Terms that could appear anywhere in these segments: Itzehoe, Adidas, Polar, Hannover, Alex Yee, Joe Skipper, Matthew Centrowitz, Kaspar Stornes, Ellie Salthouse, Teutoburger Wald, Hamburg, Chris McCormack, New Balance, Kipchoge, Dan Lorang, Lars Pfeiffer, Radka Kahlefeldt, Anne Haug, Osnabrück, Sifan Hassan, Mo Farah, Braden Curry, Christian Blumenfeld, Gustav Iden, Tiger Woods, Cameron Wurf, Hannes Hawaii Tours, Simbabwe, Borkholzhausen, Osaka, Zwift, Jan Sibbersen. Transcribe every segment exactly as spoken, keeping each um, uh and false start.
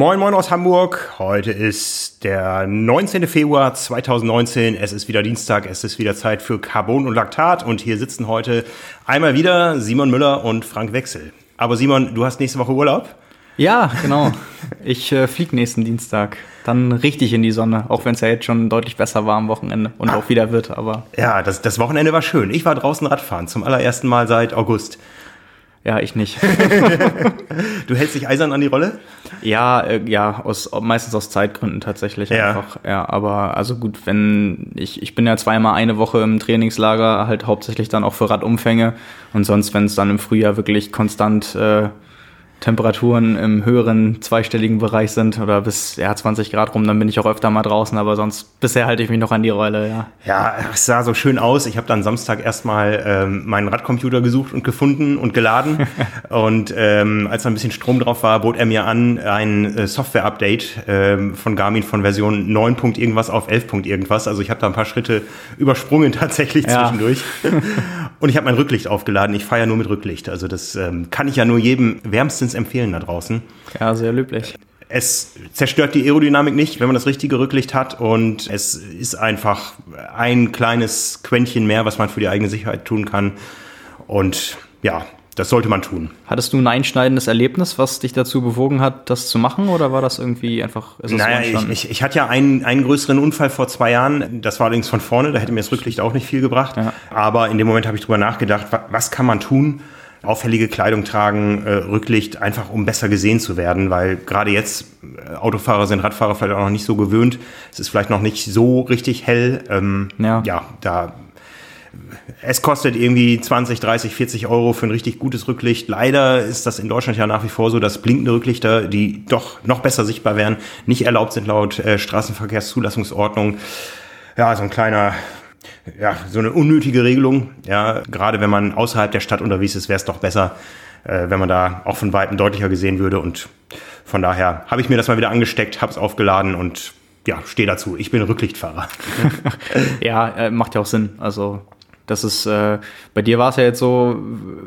Moin Moin aus Hamburg, heute ist der neunzehnten Februar zweitausendneunzehn, es ist wieder Dienstag, es ist wieder Zeit für Carbon und Laktat und hier sitzen heute einmal wieder Simon Müller und Frank Wechsel. Aber Simon, du hast nächste Woche Urlaub? Ja, genau. Ich äh, fliege nächsten Dienstag dann richtig in die Sonne, auch wenn es ja jetzt schon deutlich besser war am Wochenende und ah. auch wieder wird. Aber ja, das, das Wochenende war schön. Ich war draußen Radfahren, zum allerersten Mal seit August. Ja, ich nicht. Du hältst dich eisern an die Rolle? Ja, äh, ja, aus, meistens aus Zeitgründen tatsächlich ja. einfach. Ja, aber also gut, wenn ich ich bin ja zweimal eine Woche im Trainingslager, halt hauptsächlich dann auch für Radumfänge und sonst, wenn es dann im Frühjahr wirklich konstant äh, Temperaturen im höheren zweistelligen Bereich sind oder bis ja, zwanzig Grad rum, dann bin ich auch öfter mal draußen, aber sonst bisher halte ich mich noch an die Rolle, ja. Ja, es sah so schön aus. Ich habe dann Samstag erstmal ähm, meinen Radcomputer gesucht und gefunden und geladen und ähm, als da ein bisschen Strom drauf war, bot er mir an, ein äh, Software-Update ähm, von Garmin von Version neun Punkt irgendwas auf elf Punkt irgendwas. Also ich habe da ein paar Schritte übersprungen tatsächlich ja. zwischendurch und ich habe mein Rücklicht aufgeladen. Ich fahre ja nur mit Rücklicht, also das ähm, kann ich ja nur jedem wärmstens empfehlen da draußen. Ja, sehr löblich. Es zerstört die Aerodynamik nicht, wenn man das richtige Rücklicht hat und es ist einfach ein kleines Quäntchen mehr, was man für die eigene Sicherheit tun kann und ja, das sollte man tun. Hattest du ein einschneidendes Erlebnis, was dich dazu bewogen hat, das zu machen oder war das irgendwie einfach... Ist das naja, so ich, ich, ich hatte ja einen, einen größeren Unfall vor zwei Jahren, das war allerdings von vorne, da hätte mir das Rücklicht auch nicht viel gebracht, ja. aber in dem Moment habe ich drüber nachgedacht, was kann man tun? Auffällige Kleidung tragen, äh, Rücklicht, einfach um besser gesehen zu werden, weil gerade jetzt äh, Autofahrer sind Radfahrer vielleicht auch noch nicht so gewöhnt. Es ist vielleicht noch nicht so richtig hell. Ähm, ja. ja, da es kostet irgendwie zwanzig, dreißig, vierzig Euro für ein richtig gutes Rücklicht. Leider ist das in Deutschland ja nach wie vor so, dass blinkende Rücklichter, die doch noch besser sichtbar wären, nicht erlaubt sind laut äh, Straßenverkehrszulassungsordnung. Ja, so ein kleiner... Ja, so eine unnötige Regelung, ja, gerade wenn man außerhalb der Stadt unterwegs ist, wäre es doch besser, äh, wenn man da auch von Weitem deutlicher gesehen würde und von daher habe ich mir das mal wieder angesteckt, habe es aufgeladen und ja, stehe dazu, ich bin Rücklichtfahrer. Ja, äh, macht ja auch Sinn, also das ist, äh, bei dir war es ja jetzt so,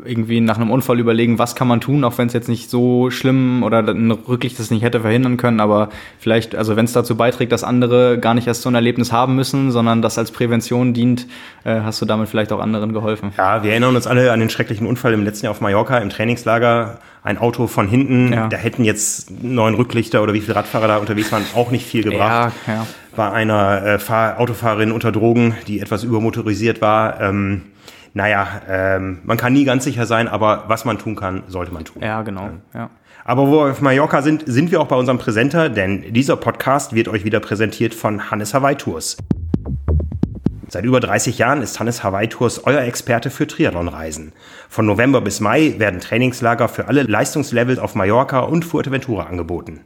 irgendwie nach einem Unfall überlegen, was kann man tun, auch wenn es jetzt nicht so schlimm oder ein Rücklicht das nicht hätte verhindern können, aber vielleicht, also wenn es dazu beiträgt, dass andere gar nicht erst so ein Erlebnis haben müssen, sondern das als Prävention dient, äh, hast du damit vielleicht auch anderen geholfen. Ja, wir erinnern uns alle an den schrecklichen Unfall im letzten Jahr auf Mallorca, im Trainingslager, ein Auto von hinten, ja. da hätten jetzt neun Rücklichter oder wie viele Radfahrer da unterwegs waren, auch nicht viel gebracht. Ja, ja. Bei einer äh, Fahr- Autofahrerin unter Drogen, die etwas übermotorisiert war. Ähm, naja, ähm, man kann nie ganz sicher sein, aber was man tun kann, sollte man tun. Ja, genau. Ja. Aber wo wir auf Mallorca sind, sind wir auch bei unserem Präsenter, denn dieser Podcast wird euch wieder präsentiert von Hannes Hawaii Tours. Seit über dreißig Jahren ist Hannes Hawaii Tours euer Experte für Triathlonreisen. Von November bis Mai werden Trainingslager für alle Leistungslevels auf Mallorca und Fuerteventura angeboten.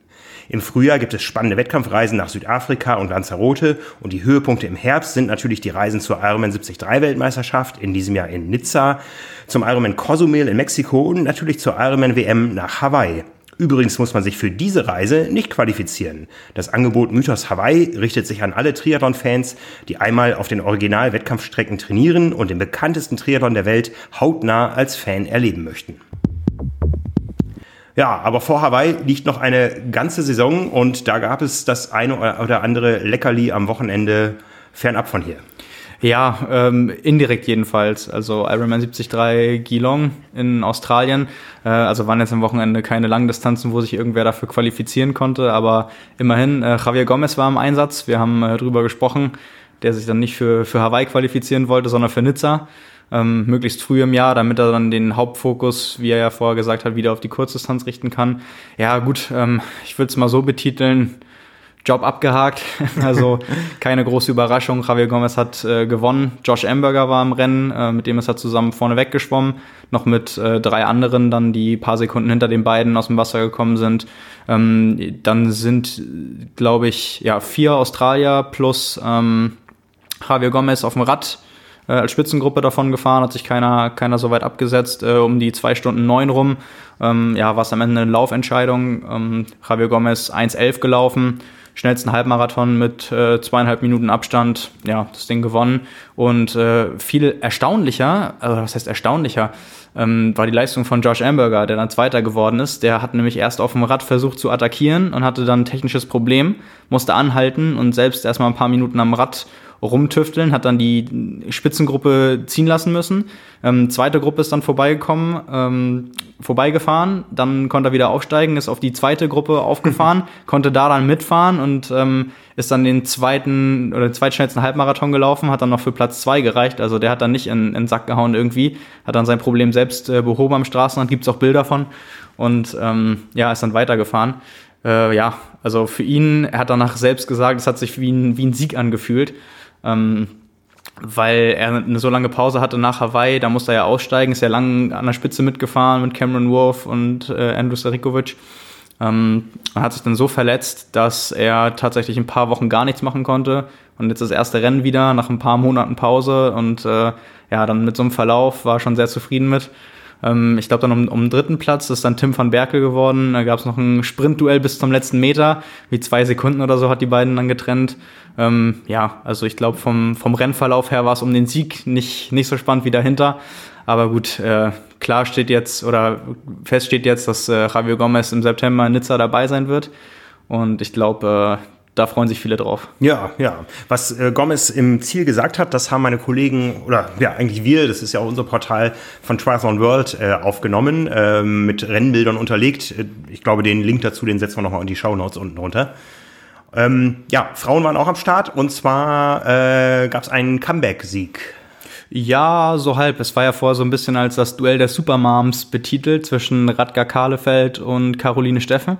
Im Frühjahr gibt es spannende Wettkampfreisen nach Südafrika und Lanzarote und die Höhepunkte im Herbst sind natürlich die Reisen zur Ironman dreiundsiebzig Weltmeisterschaft, in diesem Jahr in Nizza, zum Ironman Cozumel in Mexiko und natürlich zur Ironman W M nach Hawaii. Übrigens muss man sich für diese Reise nicht qualifizieren. Das Angebot Mythos Hawaii richtet sich an alle Triathlon-Fans, die einmal auf den Original-Wettkampfstrecken trainieren und den bekanntesten Triathlon der Welt hautnah als Fan erleben möchten. Ja, aber vor Hawaii liegt noch eine ganze Saison und da gab es das eine oder andere Leckerli am Wochenende fernab von hier. Ja, ähm, indirekt jedenfalls. Also Ironman dreiundsiebzig Geelong in Australien. Äh, also waren jetzt am Wochenende keine langen Distanzen, wo sich irgendwer dafür qualifizieren konnte. Aber immerhin, äh, Javier Gomez war im Einsatz. Wir haben äh, drüber gesprochen, der sich dann nicht für, für Hawaii qualifizieren wollte, sondern für Nizza. Ähm, möglichst früh im Jahr, damit er dann den Hauptfokus, wie er ja vorher gesagt hat, wieder auf die Kurzdistanz richten kann. Ja gut, ähm, ich würde es mal so betiteln, Job abgehakt, also keine große Überraschung. Javier Gomez hat äh, gewonnen, Josh Amberger war im Rennen, äh, mit dem ist er zusammen vorne weggeschwommen, noch mit äh, drei anderen dann, die ein paar Sekunden hinter den beiden aus dem Wasser gekommen sind. Ähm, dann sind, glaube ich, ja vier Australier plus ähm, Javier Gomez auf dem Rad als Spitzengruppe davon gefahren, hat sich keiner keiner so weit abgesetzt, äh, um die zwei Stunden neun rum. Ähm, ja, war es am Ende eine Laufentscheidung. Ähm, Javier Gomez eins elf gelaufen, schnellsten Halbmarathon mit äh, zweieinhalb Minuten Abstand, ja, das Ding gewonnen. Und äh, viel erstaunlicher, also was heißt erstaunlicher, ähm, war die Leistung von Josh Amberger, der dann Zweiter geworden ist. Der hat nämlich erst auf dem Rad versucht zu attackieren und hatte dann ein technisches Problem, musste anhalten und selbst erstmal ein paar Minuten am Rad rumtüfteln, hat dann die Spitzengruppe ziehen lassen müssen. Ähm, zweite Gruppe ist dann vorbeigekommen, ähm, vorbeigefahren, dann konnte er wieder aufsteigen, ist auf die zweite Gruppe aufgefahren, konnte da dann mitfahren und ähm, ist dann den zweiten oder den zweitschnellsten Halbmarathon gelaufen, hat dann noch für Platz zwei gereicht, also der hat dann nicht in, in den Sack gehauen irgendwie, hat dann sein Problem selbst äh, behoben am Straßenrand, gibt's auch Bilder von und ähm, ja, ist dann weitergefahren. Äh, ja, also für ihn, er hat danach selbst gesagt, es hat sich wie ein, wie ein Sieg angefühlt. Ähm, weil er eine so lange Pause hatte nach Hawaii, da musste er ja aussteigen, ist ja lang an der Spitze mitgefahren mit Cameron Wurf und äh, Andrew Starykowicz. Ähm, und hat sich dann so verletzt, dass er tatsächlich ein paar Wochen gar nichts machen konnte. Und jetzt das erste Rennen wieder nach ein paar Monaten Pause. Und äh, ja, dann mit so einem Verlauf war er schon sehr zufrieden mit. Ähm, ich glaube dann um, um den dritten Platz ist dann Tim van Berkel geworden. Da gab es noch ein Sprintduell bis zum letzten Meter. Wie zwei Sekunden oder so hat die beiden dann getrennt. Ähm, ja, also ich glaube, vom, vom Rennverlauf her war es um den Sieg nicht, nicht so spannend wie dahinter. Aber gut, äh, klar steht jetzt oder fest steht jetzt, dass äh, Javier Gomez im September in Nizza dabei sein wird. Und ich glaube, äh, da freuen sich viele drauf. Ja, ja. Was äh, Gomez im Ziel gesagt hat, das haben meine Kollegen, oder ja, eigentlich wir, das ist ja auch unser Portal von Triathlon World äh, aufgenommen, äh, mit Rennbildern unterlegt. Ich glaube, den Link dazu, den setzen wir nochmal in die Shownotes unten drunter. Ähm, ja, Frauen waren auch am Start und zwar äh, gab es einen Comeback-Sieg. Ja, so halb. Es war ja vorher so ein bisschen als das Duell der Supermoms betitelt zwischen Radka Kahlefeldt und Caroline Steffen.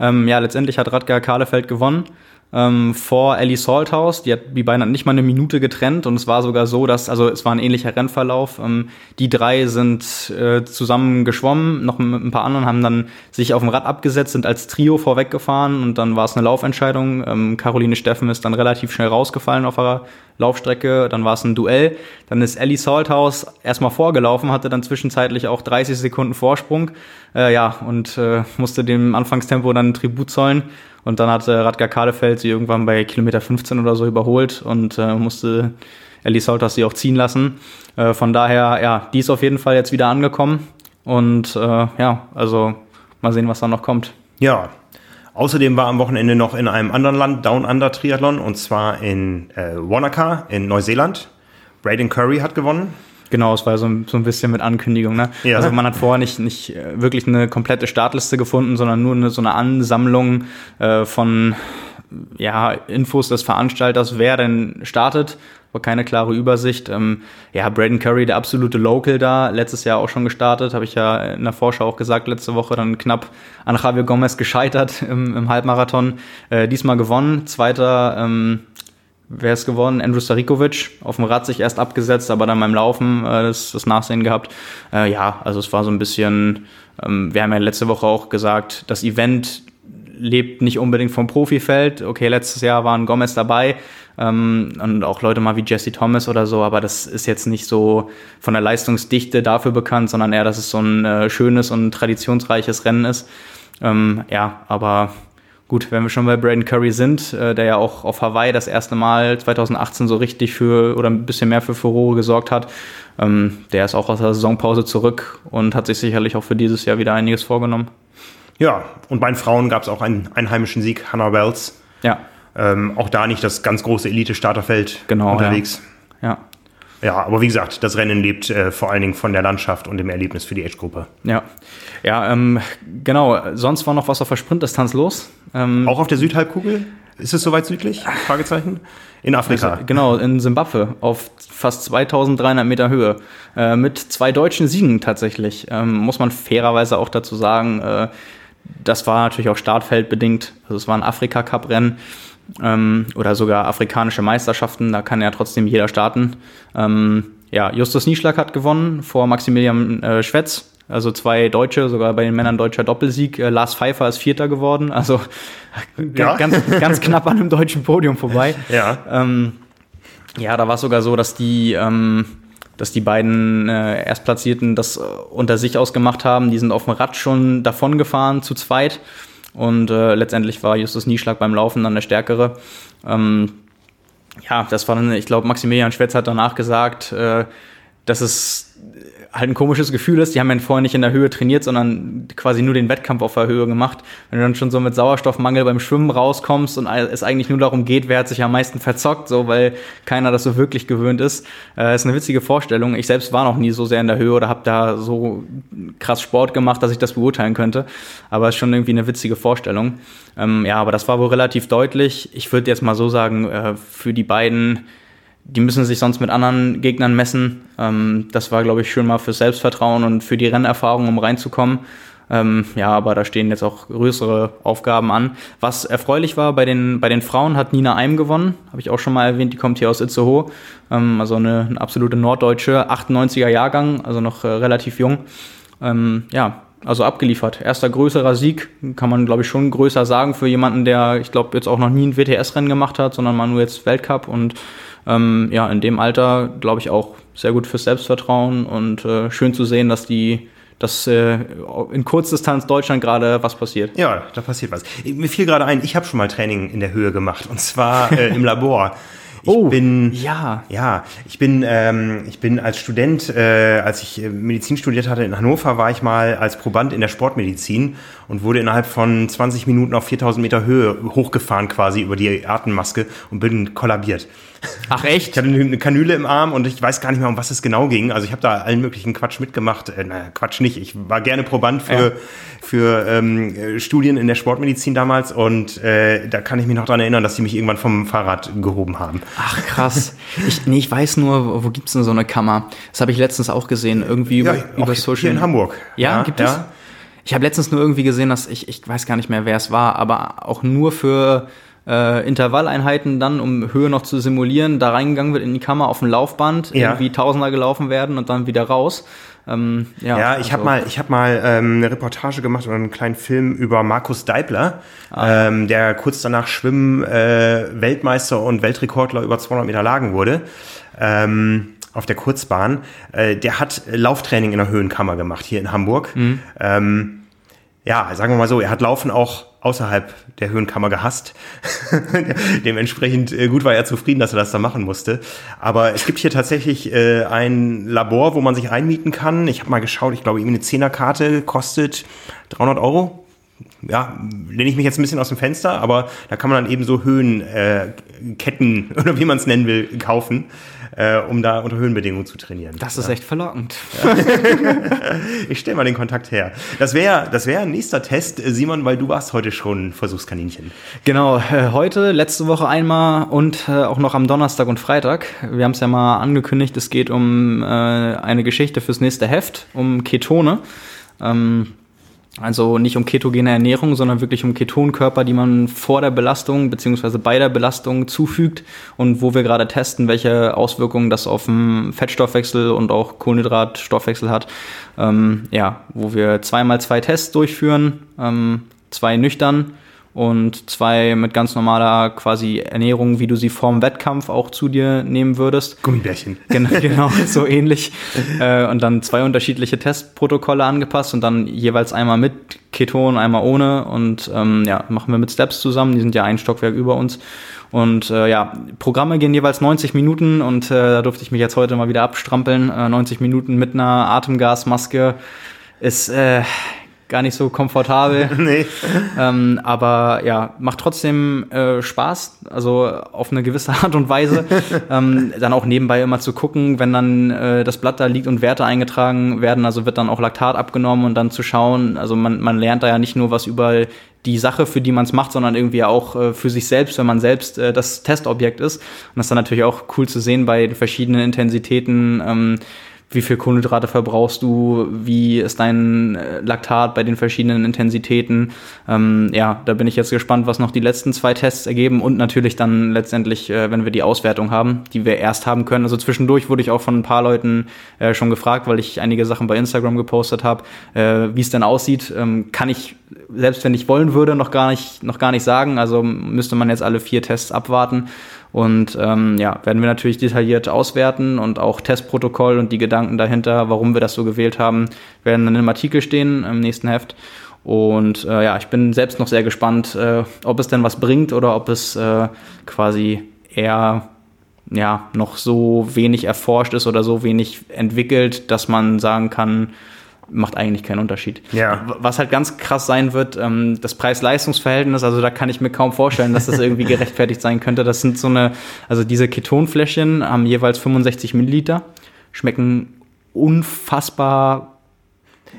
Ähm, ja, letztendlich hat Radka Kahlefeldt gewonnen. Ähm, vor Ellie Salthouse, die hat die beiden hat nicht mal eine Minute getrennt und es war sogar so, dass, also es war ein ähnlicher Rennverlauf, ähm, die drei sind äh, zusammen geschwommen, noch mit ein paar anderen haben dann sich auf dem Rad abgesetzt, sind als Trio vorweggefahren und dann war es eine Laufentscheidung, ähm, Caroline Steffen ist dann relativ schnell rausgefallen auf ihrer Laufstrecke, dann war es ein Duell, dann ist Ellie Salthouse erstmal vorgelaufen, hatte dann zwischenzeitlich auch dreißig Sekunden Vorsprung, äh, ja, und äh, musste dem Anfangstempo dann Tribut zollen. Und dann hat äh, Radka Kahlefeldt sie irgendwann bei Kilometer fünfzehn oder so überholt und äh, musste Ellie Salthouse sie auch ziehen lassen. Äh, von daher, ja, die ist auf jeden Fall jetzt wieder angekommen. Und äh, ja, also mal sehen, was da noch kommt. Ja, außerdem war am Wochenende noch in einem anderen Land Down Under Triathlon und zwar in äh, Wanaka in Neuseeland. Braden Curry hat gewonnen. Genau, es war so ein, so ein bisschen mit Ankündigung, ne? Ja. Also man hat vorher nicht, nicht wirklich eine komplette Startliste gefunden, sondern nur eine, so eine Ansammlung äh, von ja, Infos des Veranstalters, wer denn startet. War keine klare Übersicht. Ähm, ja, Braden Curry, der absolute Local da, letztes Jahr auch schon gestartet, habe ich ja in der Vorschau auch gesagt, letzte Woche dann knapp an Javier Gomez gescheitert im, im Halbmarathon. Äh, diesmal gewonnen, zweiter ähm, Wer ist gewonnen? Andrew Starykowicz. Auf dem Rad sich erst abgesetzt, aber dann beim Laufen äh, das, das Nachsehen gehabt. Äh, ja, also es war so ein bisschen, ähm, wir haben ja letzte Woche auch gesagt, das Event lebt nicht unbedingt vom Profifeld. Okay, letztes Jahr waren Gomez dabei ähm, und auch Leute mal wie Jesse Thomas oder so, aber das ist jetzt nicht so von der Leistungsdichte dafür bekannt, sondern eher, dass es so ein äh, schönes und traditionsreiches Rennen ist. Ähm, ja, aber... Gut, wenn wir schon bei Braden Curry sind, äh, der ja auch auf Hawaii das erste Mal zweitausendachtzehn so richtig für oder ein bisschen mehr für Furore gesorgt hat, ähm, der ist auch aus der Saisonpause zurück und hat sich sicherlich auch für dieses Jahr wieder einiges vorgenommen. Ja, und bei den Frauen gab es auch einen einheimischen Sieg, Hannah Wells. Ja. Ähm, auch da nicht das ganz große Elite-Starterfeld genau, unterwegs. Ja. ja, ja. aber wie gesagt, das Rennen lebt äh, vor allen Dingen von der Landschaft und dem Erlebnis für die Age-Gruppe. Ja, ja ähm, genau. Sonst war noch was auf der Sprintdistanz los. Ähm, auch auf der Südhalbkugel? Ist es soweit südlich? Fragezeichen. In Afrika. Also, genau, in Simbabwe auf fast zweitausenddreihundert Meter Höhe. Äh, mit zwei deutschen Siegen tatsächlich. Ähm, muss man fairerweise auch dazu sagen, äh, das war natürlich auch startfeldbedingt. Also es war ein Afrika-Cup-Rennen ähm, oder sogar afrikanische Meisterschaften. Da kann ja trotzdem jeder starten. Ähm, ja, Justus Nieschlag hat gewonnen vor Maximilian äh, Schwetz. Also zwei Deutsche, sogar bei den Männern deutscher Doppelsieg. Äh, Lars Pfeiffer ist Vierter geworden, also ja. ganz, ganz knapp an einem deutschen Podium vorbei. Ja, ähm, ja da war es sogar so, dass die, ähm, dass die beiden äh, Erstplatzierten das äh, unter sich ausgemacht haben. Die sind auf dem Rad schon davon gefahren zu zweit. und äh, letztendlich war Justus Nieschlag beim Laufen dann der Stärkere. Ähm, ja, das war dann, ich glaube, Maximilian Schwetz hat danach gesagt, äh, dass es halt ein komisches Gefühl ist. Die haben ja vorher nicht in der Höhe trainiert, sondern quasi nur den Wettkampf auf der Höhe gemacht. Wenn du dann schon so mit Sauerstoffmangel beim Schwimmen rauskommst und es eigentlich nur darum geht, wer hat sich am meisten verzockt, so, weil keiner das so wirklich gewöhnt ist. Äh, ist eine witzige Vorstellung. Ich selbst war noch nie so sehr in der Höhe oder habe da so krass Sport gemacht, dass ich das beurteilen könnte. Aber ist schon irgendwie eine witzige Vorstellung. Ähm, ja, aber das war wohl relativ deutlich. Ich würde jetzt mal so sagen, äh, für die beiden, die müssen sich sonst mit anderen Gegnern messen. Ähm, das war, glaube ich, schön mal fürs Selbstvertrauen und für die Rennerfahrung, um reinzukommen. Ähm, ja, aber da stehen jetzt auch größere Aufgaben an. Was erfreulich war, bei den, bei den Frauen hat Nina Eim gewonnen. Habe ich auch schon mal erwähnt, die kommt hier aus Itzehoe. Ähm, also eine, eine absolute norddeutsche, achtundneunziger Jahrgang, also noch äh, relativ jung. Ähm, ja, also abgeliefert. Erster größerer Sieg, kann man, glaube ich, schon größer sagen für jemanden, der, ich glaube, jetzt auch noch nie ein W T S-Rennen gemacht hat, sondern mal nur jetzt Weltcup und Ähm, ja, in dem Alter, glaube ich, auch sehr gut fürs Selbstvertrauen und äh, schön zu sehen, dass die, dass äh, in Kurzdistanz Deutschland gerade was passiert. Ja, da passiert was. Mir fiel gerade ein, ich habe schon mal Training in der Höhe gemacht und zwar äh, im Labor. Ich oh, bin, ja. Ja, ich bin, ähm, ich bin als Student, äh, als ich Medizin studiert hatte in Hannover, war ich mal als Proband in der Sportmedizin und wurde innerhalb von zwanzig Minuten auf viertausend Meter Höhe hochgefahren quasi über die Atemmaske und bin kollabiert. Ach echt? Ich hatte eine Kanüle im Arm und ich weiß gar nicht mehr, um was es genau ging. Also ich habe da allen möglichen Quatsch mitgemacht. Äh, naja, Quatsch nicht. Ich war gerne Proband für, ja. für ähm, Studien in der Sportmedizin damals und äh, da kann ich mich noch dran erinnern, dass die mich irgendwann vom Fahrrad gehoben haben. Ach krass. ich, nee, ich weiß nur, wo gibt's denn so eine Kammer? Das habe ich letztens auch gesehen, irgendwie ja, über, über Social. Hier in Hamburg. Ja, ja gibt ja. es? Ich habe letztens nur irgendwie gesehen, dass ich, ich weiß gar nicht mehr, wer es war, aber auch nur für Äh, Intervalleinheiten dann, um Höhe noch zu simulieren, da reingegangen wird in die Kammer auf dem Laufband, ja. irgendwie Tausender gelaufen werden und dann wieder raus. Ähm, ja, ja, ich also. habe mal, ich hab mal ähm, eine Reportage gemacht oder einen kleinen Film über Markus Deibler, ah, ja. ähm, der kurz danach Schwimmen äh, Weltmeister und Weltrekordler über zweihundert Meter Lagen wurde. Ähm, auf der Kurzbahn. Äh, der hat Lauftraining in der Höhenkammer gemacht, hier in Hamburg. Mhm. Ähm, ja, sagen wir mal so, er hat Laufen auch außerhalb der Höhenkammer gehasst. Dementsprechend gut war er zufrieden, dass er das da machen musste. Aber es gibt hier tatsächlich äh, ein Labor, wo man sich einmieten kann. Ich habe mal geschaut, ich glaube, eine Zehnerkarte kostet dreihundert Euro. Ja, lehne ich mich jetzt ein bisschen aus dem Fenster, aber da kann man dann eben so Höhenketten äh, oder wie man es nennen will, kaufen, äh, um da unter Höhenbedingungen zu trainieren. Das ist ja. echt verlockend. Ja. Ich stelle mal den Kontakt her. Das wäre das wär ein nächster Test. Simon, weil du warst heute schon Versuchskaninchen. Genau, äh, heute, letzte Woche einmal und äh, auch noch am Donnerstag und Freitag. Wir haben es ja mal angekündigt, es geht um äh, eine Geschichte fürs nächste Heft, um Ketone. Ähm, Also nicht um ketogene Ernährung, sondern wirklich um Ketonkörper, die man vor der Belastung bzw. bei der Belastung zufügt und wo wir gerade testen, welche Auswirkungen das auf den Fettstoffwechsel und auch Kohlenhydratstoffwechsel hat. Ähm, ja, wo wir zweimal zwei Tests durchführen, ähm, zwei nüchtern und zwei mit ganz normaler quasi Ernährung, wie du sie vorm Wettkampf auch zu dir nehmen würdest. Gummibärchen. Genau, genau so ähnlich. Äh, und dann zwei unterschiedliche Testprotokolle angepasst und dann jeweils einmal mit Keton, einmal ohne. Und ähm, ja, machen wir mit Steps zusammen. Die sind ja ein Stockwerk über uns. Und äh, ja, Programme gehen jeweils neunzig Minuten und äh, da durfte ich mich jetzt heute mal wieder abstrampeln. Äh, neunzig Minuten mit einer Atemgasmaske ist äh, gar nicht so komfortabel. Nee. Ähm, aber ja, macht trotzdem äh, Spaß, also auf eine gewisse Art und Weise. ähm, dann auch nebenbei immer zu gucken, wenn dann äh, das Blatt da liegt und Werte eingetragen werden, also wird dann auch Laktat abgenommen und dann zu schauen, also man, man lernt da ja nicht nur was über die Sache, für die man es macht, sondern irgendwie auch äh, für sich selbst, wenn man selbst äh, das Testobjekt ist. Und das ist dann natürlich auch cool zu sehen bei den verschiedenen Intensitäten, ähm, wie viel Kohlenhydrate verbrauchst du, wie ist dein Laktat bei den verschiedenen Intensitäten. Ähm, ja, da bin ich jetzt gespannt, was noch die letzten zwei Tests ergeben und natürlich dann letztendlich, äh, wenn wir die Auswertung haben, die wir erst haben können. Also zwischendurch wurde ich auch von ein paar Leuten äh, schon gefragt, weil ich einige Sachen bei Instagram gepostet habe, äh, wie es denn aussieht. Ähm, kann ich, selbst wenn ich wollen würde, noch gar nicht, noch gar nicht sagen. Also müsste man jetzt alle vier Tests abwarten. Und ähm, ja, werden wir natürlich detailliert auswerten und auch Testprotokoll und die Gedanken dahinter, warum wir das so gewählt haben, werden dann im Artikel stehen im nächsten Heft. Und äh, ja, ich bin selbst noch sehr gespannt, äh, ob es denn was bringt oder ob es äh, quasi eher ja, noch so wenig erforscht ist oder so wenig entwickelt, dass man sagen kann, macht eigentlich keinen Unterschied. Ja. Was halt ganz krass sein wird, ähm, das Preis-Leistungs-Verhältnis, also da kann ich mir kaum vorstellen, dass das irgendwie gerechtfertigt sein könnte. Das sind so eine, also diese Ketonfläschchen haben jeweils fünfundsechzig Milliliter, schmecken unfassbar.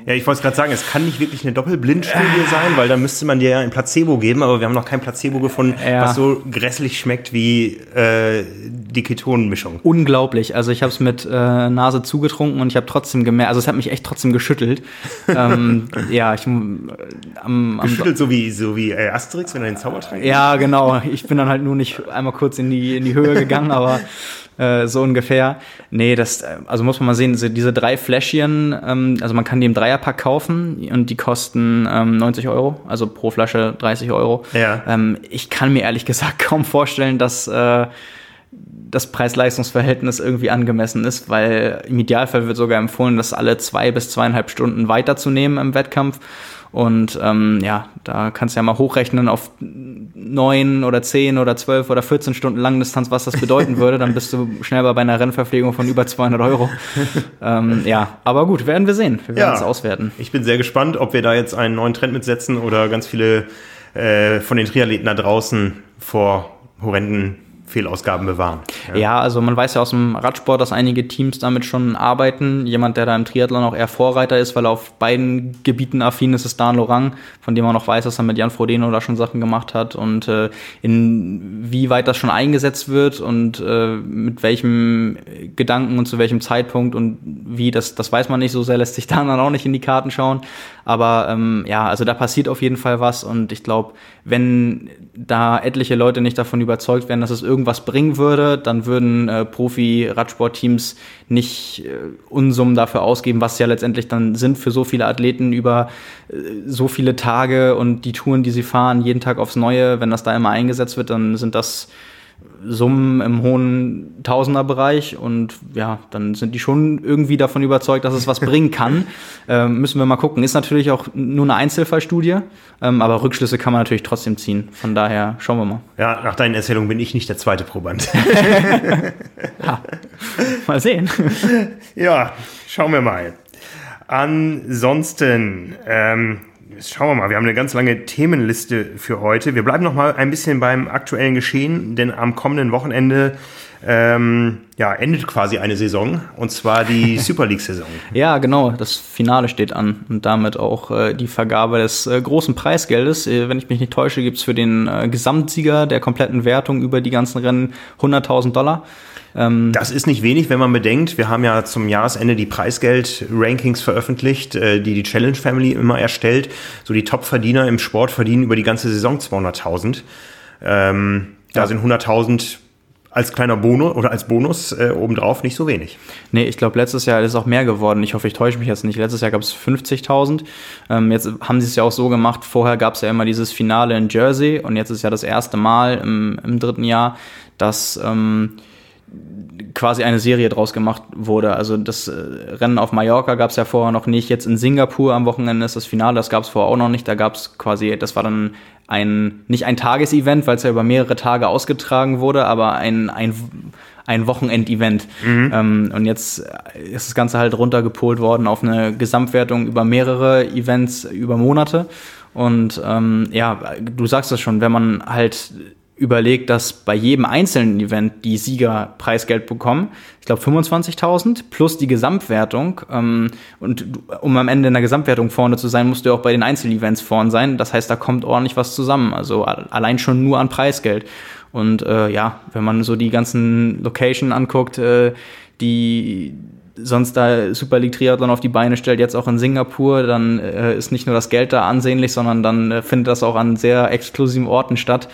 Ja, ich wollte es gerade sagen, es kann nicht wirklich eine Doppelblindstudie sein, weil da müsste man dir ja ein Placebo geben, aber wir haben noch kein Placebo gefunden, ja, was so grässlich schmeckt wie äh, die Ketonmischung. Unglaublich, also ich habe es mit äh, Nase zugetrunken und ich habe trotzdem gemerkt, also es hat mich echt trotzdem geschüttelt. ähm, ja, ich am, am geschüttelt so wie so wie äh, Asterix, wenn er den Zaubertrank trinkt. Ja, genau. Ich bin dann halt nur nicht einmal kurz in die in die Höhe gegangen, aber äh, so ungefähr. Nee, das, also muss man mal sehen, diese drei Fläschchen, ähm, also man kann die im Dreierpack kaufen und die kosten ähm, neunzig Euro, also pro Flasche dreißig Euro. Ja. Ähm, ich kann mir ehrlich gesagt kaum vorstellen, dass äh, das Preis-Leistungs-Verhältnis irgendwie angemessen ist, weil im Idealfall wird sogar empfohlen, das alle zwei bis zweieinhalb Stunden weiterzunehmen im Wettkampf. Und ähm, ja, da kannst du ja mal hochrechnen auf neun oder zehn oder zwölf oder vierzehn Stunden Langdistanz, was das bedeuten würde. Dann bist du schnell bei einer Rennverpflegung von über zweihundert Euro. ähm, ja, aber gut, werden wir sehen. Wir werden es ja auswerten. Ich bin sehr gespannt, ob wir da jetzt einen neuen Trend mitsetzen oder ganz viele äh, von den Triathleten da draußen vor horrenden Fehlausgaben bewahren. Ja. ja, also man weiß ja aus dem Radsport, dass einige Teams damit schon arbeiten. Jemand, der da im Triathlon auch eher Vorreiter ist, weil er auf beiden Gebieten affin ist, ist Dan Lorang, von dem man noch weiß, dass er mit Jan Frodeno da schon Sachen gemacht hat und äh, inwieweit das schon eingesetzt wird und äh, mit welchem Gedanken und zu welchem Zeitpunkt und wie, das, das weiß man nicht. So sehr lässt sich Dan dann auch nicht in die Karten schauen. Aber ähm, ja, also da passiert auf jeden Fall was und ich glaube, wenn da etliche Leute nicht davon überzeugt werden, dass es irgendwie was bringen würde, dann würden äh, Profi-Radsportteams nicht äh, Unsummen dafür ausgeben, was ja letztendlich dann sind für so viele Athleten über äh, so viele Tage und die Touren, die sie fahren, jeden Tag aufs Neue. Wenn das da immer eingesetzt wird, dann sind das Summen im hohen Tausenderbereich und ja, dann sind die schon irgendwie davon überzeugt, dass es was bringen kann. ähm, müssen wir mal gucken. Ist natürlich auch nur eine Einzelfallstudie, ähm, aber Rückschlüsse kann man natürlich trotzdem ziehen. Von daher schauen wir mal. Ja, nach deinen Erzählungen bin ich nicht der zweite Proband. ja, mal sehen. Ja, schauen wir mal. Ansonsten, ähm, schauen wir mal, wir haben eine ganz lange Themenliste für heute. Wir bleiben noch mal ein bisschen beim aktuellen Geschehen, denn am kommenden Wochenende ähm, ja, endet quasi eine Saison, und zwar die Super League-Saison. Ja, genau, das Finale steht an und damit auch äh, die Vergabe des äh, großen Preisgeldes. Äh, wenn ich mich nicht täusche, gibt es für den äh, Gesamtsieger der kompletten Wertung über die ganzen Rennen hunderttausend Dollar. Das ist nicht wenig, wenn man bedenkt, wir haben ja zum Jahresende die Preisgeld-Rankings veröffentlicht, die die Challenge Family immer erstellt. So die Top-Verdiener im Sport verdienen über die ganze Saison zweihunderttausend. Ähm, da ja. sind hunderttausend als kleiner Bonus oder als Bonus äh, obendrauf nicht so wenig. Nee, ich glaube, letztes Jahr ist auch mehr geworden. Ich hoffe, ich täusche mich jetzt nicht. Letztes Jahr gab es fünfzigtausend. Ähm, jetzt haben sie es ja auch so gemacht. Vorher gab es ja immer dieses Finale in Jersey und jetzt ist ja das erste Mal im, im dritten Jahr, dass Ähm, quasi eine Serie draus gemacht wurde. Also das Rennen auf Mallorca gab es ja vorher noch nicht. Jetzt in Singapur am Wochenende ist das Finale, das gab es vorher auch noch nicht. Da gab es quasi, das war dann ein, nicht ein Tagesevent, weil es ja über mehrere Tage ausgetragen wurde, aber ein, ein, ein Wochenendevent. Mhm. Ähm, und jetzt ist das Ganze halt runtergepolt worden auf eine Gesamtwertung über mehrere Events, über Monate. Und ähm, ja, du sagst das schon, wenn man halt überlegt, dass bei jedem einzelnen Event die Sieger Preisgeld bekommen. Ich glaube fünfundzwanzigtausend plus die Gesamtwertung. Ähm, und um am Ende in der Gesamtwertung vorne zu sein, musst du ja auch bei den Einzelevents vorne sein. Das heißt, da kommt ordentlich was zusammen. Also allein schon nur an Preisgeld. Und äh, ja, wenn man so die ganzen Locations anguckt, äh, die sonst da Super League Triathlon auf die Beine stellt, jetzt auch in Singapur, dann äh, ist nicht nur das Geld da ansehnlich, sondern dann äh, findet das auch an sehr exklusiven Orten statt.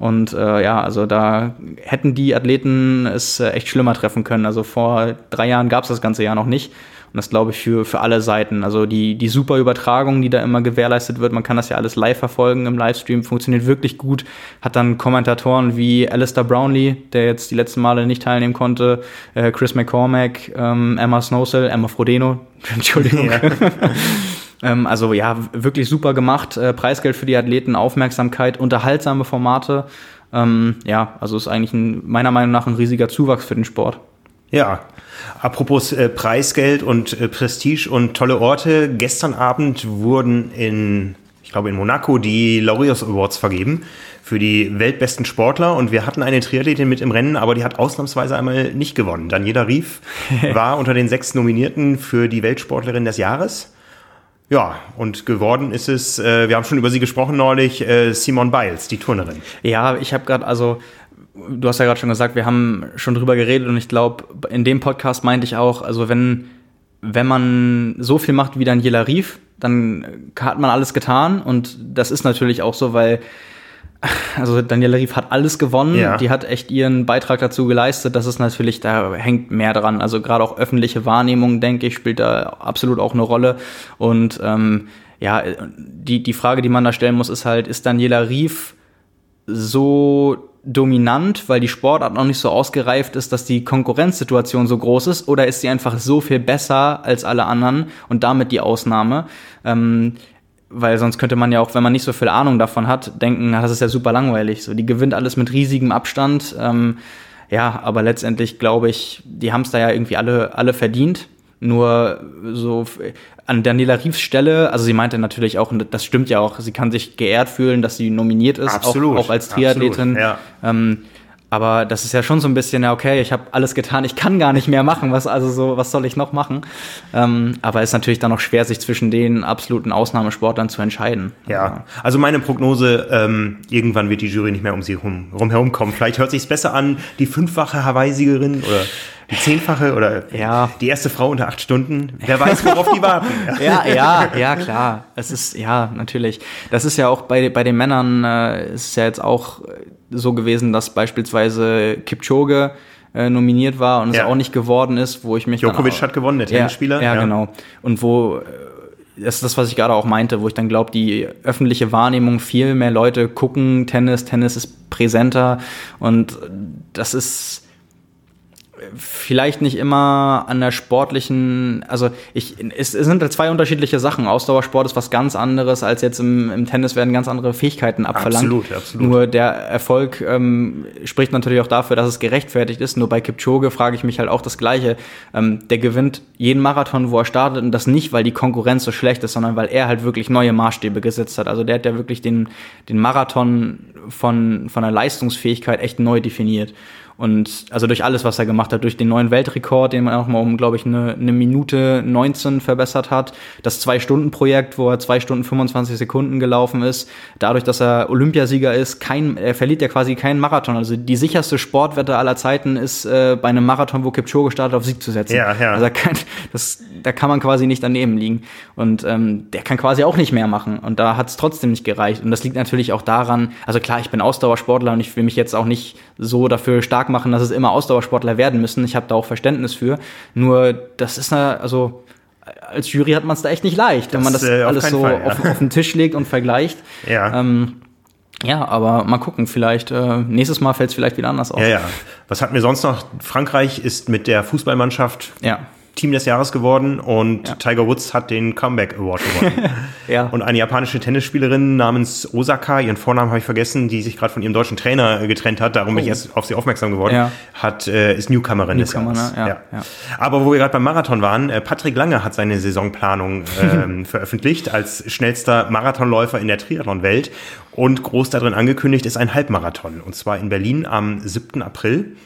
Und äh, ja, also da hätten die Athleten es äh, echt schlimmer treffen können. Also vor drei Jahren gab es das ganze Jahr noch nicht. Und das glaube ich für für alle Seiten. Also die die super Übertragung, die da immer gewährleistet wird, man kann das ja alles live verfolgen im Livestream, funktioniert wirklich gut. Hat dann Kommentatoren wie Alistair Brownlee, der jetzt die letzten Male nicht teilnehmen konnte, äh, Chris McCormack, ähm, Emma Snowsell, Emma Frodeno, Entschuldigung. Ja. Ähm, also ja, wirklich super gemacht. Äh, Preisgeld für die Athleten, Aufmerksamkeit, unterhaltsame Formate. Ähm, ja, also ist eigentlich ein, meiner Meinung nach ein riesiger Zuwachs für den Sport. Ja, apropos äh, Preisgeld und äh, Prestige und tolle Orte. Gestern Abend wurden in, ich glaube in Monaco, die Laureus Awards vergeben für die weltbesten Sportler. Und wir hatten eine Triathletin mit im Rennen, aber die hat ausnahmsweise einmal nicht gewonnen. Daniela Ryf war unter den sechs Nominierten für die Weltsportlerin des Jahres. Ja, und geworden ist es, äh, wir haben schon über sie gesprochen neulich, äh, Simone Biles, die Turnerin. Ja, ich habe gerade, also du hast ja gerade schon gesagt, wir haben schon drüber geredet und ich glaube, in dem Podcast meinte ich auch, also wenn, wenn man so viel macht wie Daniela Ryf, dann hat man alles getan und das ist natürlich auch so, weil also Daniela Ryf hat alles gewonnen, ja. Die hat echt ihren Beitrag dazu geleistet, das ist natürlich, da hängt mehr dran, also gerade auch öffentliche Wahrnehmung, denke ich, spielt da absolut auch eine Rolle und ähm, ja, die, die Frage, die man da stellen muss, ist halt, ist Daniela Ryf so dominant, weil die Sportart noch nicht so ausgereift ist, dass die Konkurrenzsituation so groß ist, oder ist sie einfach so viel besser als alle anderen und damit die Ausnahme? Ähm, weil sonst könnte man ja auch, wenn man nicht so viel Ahnung davon hat, denken, das ist ja super langweilig. So, die gewinnt alles mit riesigem Abstand. Ähm, ja, aber letztendlich glaube ich, die haben es da ja irgendwie alle, alle verdient. Nur so an Daniela Ryfs Stelle, also sie meinte natürlich auch, und das stimmt ja auch, sie kann sich geehrt fühlen, dass sie nominiert ist, absolut, auch, auch als Triathletin. Absolut, ja. ähm, aber das ist ja schon so ein bisschen, ja okay, ich habe alles getan, ich kann gar nicht mehr machen, was also so, was soll ich noch machen? Ähm, aber es ist natürlich dann auch schwer, sich zwischen den absoluten Ausnahmesportlern zu entscheiden. Ja, also meine Prognose, ähm, irgendwann wird die Jury nicht mehr um sie rum, rum herum kommen. Vielleicht hört sich's besser an, die fünffache Hawaii-Siegerin oder die zehnfache oder ja. Die erste Frau unter acht Stunden. Wer weiß, worauf die warten. Ja, ja, ja, klar. Es ist, ja, natürlich. Das ist ja auch bei, bei den Männern, äh, ist ja jetzt auch so gewesen, dass beispielsweise Kipchoge äh, nominiert war und ja. Es auch nicht geworden ist, wo ich mich Djokovic dann auch, hat gewonnen, der Tennisspieler. Ja, ja, ja, genau. Und wo, das ist das, was ich gerade auch meinte, wo ich dann glaube, die öffentliche Wahrnehmung, viel mehr Leute gucken Tennis, Tennis ist präsenter und das ist vielleicht nicht immer an der sportlichen, also ich, es, es sind zwei unterschiedliche Sachen. Ausdauersport ist was ganz anderes als jetzt im, im Tennis werden ganz andere Fähigkeiten abverlangt. Absolut, absolut. Nur der Erfolg ähm, spricht natürlich auch dafür, dass es gerechtfertigt ist. Nur bei Kipchoge frage ich mich halt auch das Gleiche. Ähm, der gewinnt jeden Marathon, wo er startet und das nicht, weil die Konkurrenz so schlecht ist, sondern weil er halt wirklich neue Maßstäbe gesetzt hat. Also der hat ja wirklich den, den Marathon von, von der Leistungsfähigkeit echt neu definiert. Und also durch alles, was er gemacht hat, durch den neuen Weltrekord, den man auch mal um, glaube ich, eine, eine Minute neunzehn verbessert hat, das Zwei-Stunden-Projekt, wo er zwei Stunden fünfundzwanzig Sekunden gelaufen ist, dadurch, dass er Olympiasieger ist, kein, er verliert ja quasi keinen Marathon. Also die sicherste Sportwette aller Zeiten ist, äh, bei einem Marathon, wo Kipchoge startet, auf Sieg zu setzen. Ja, ja. Also kann, das, da kann man quasi nicht daneben liegen. Und ähm, der kann quasi auch nicht mehr machen. Und da hat es trotzdem nicht gereicht. Und das liegt natürlich auch daran, also klar, ich bin Ausdauersportler und ich will mich jetzt auch nicht so dafür stark machen, dass es immer Ausdauersportler werden müssen. Ich habe da auch Verständnis für. Nur das ist eine, also als Jury hat man es da echt nicht leicht, wenn das, man das äh, alles so Fall, ja. auf, auf den Tisch legt und vergleicht. Ja, ähm, ja aber mal gucken, vielleicht äh, nächstes Mal fällt es vielleicht wieder anders aus. Ja, ja. Was hatten wir sonst noch? Frankreich ist mit der Fußballmannschaft ja. Team des Jahres geworden und ja. Tiger Woods hat den Comeback Award gewonnen. ja. Und eine japanische Tennisspielerin namens Osaka, ihren Vornamen habe ich vergessen, die sich gerade von ihrem deutschen Trainer getrennt hat, darum oh. bin ich erst auf sie aufmerksam geworden, ja. hat, äh, ist Newcomerin des Jahres. Ja. Ja. Ja. Aber wo wir gerade beim Marathon waren, äh, Patrick Lange hat seine Saisonplanung ähm, veröffentlicht als schnellster Marathonläufer in der Triathlon-Welt und groß darin angekündigt ist ein Halbmarathon und zwar in Berlin am siebten April.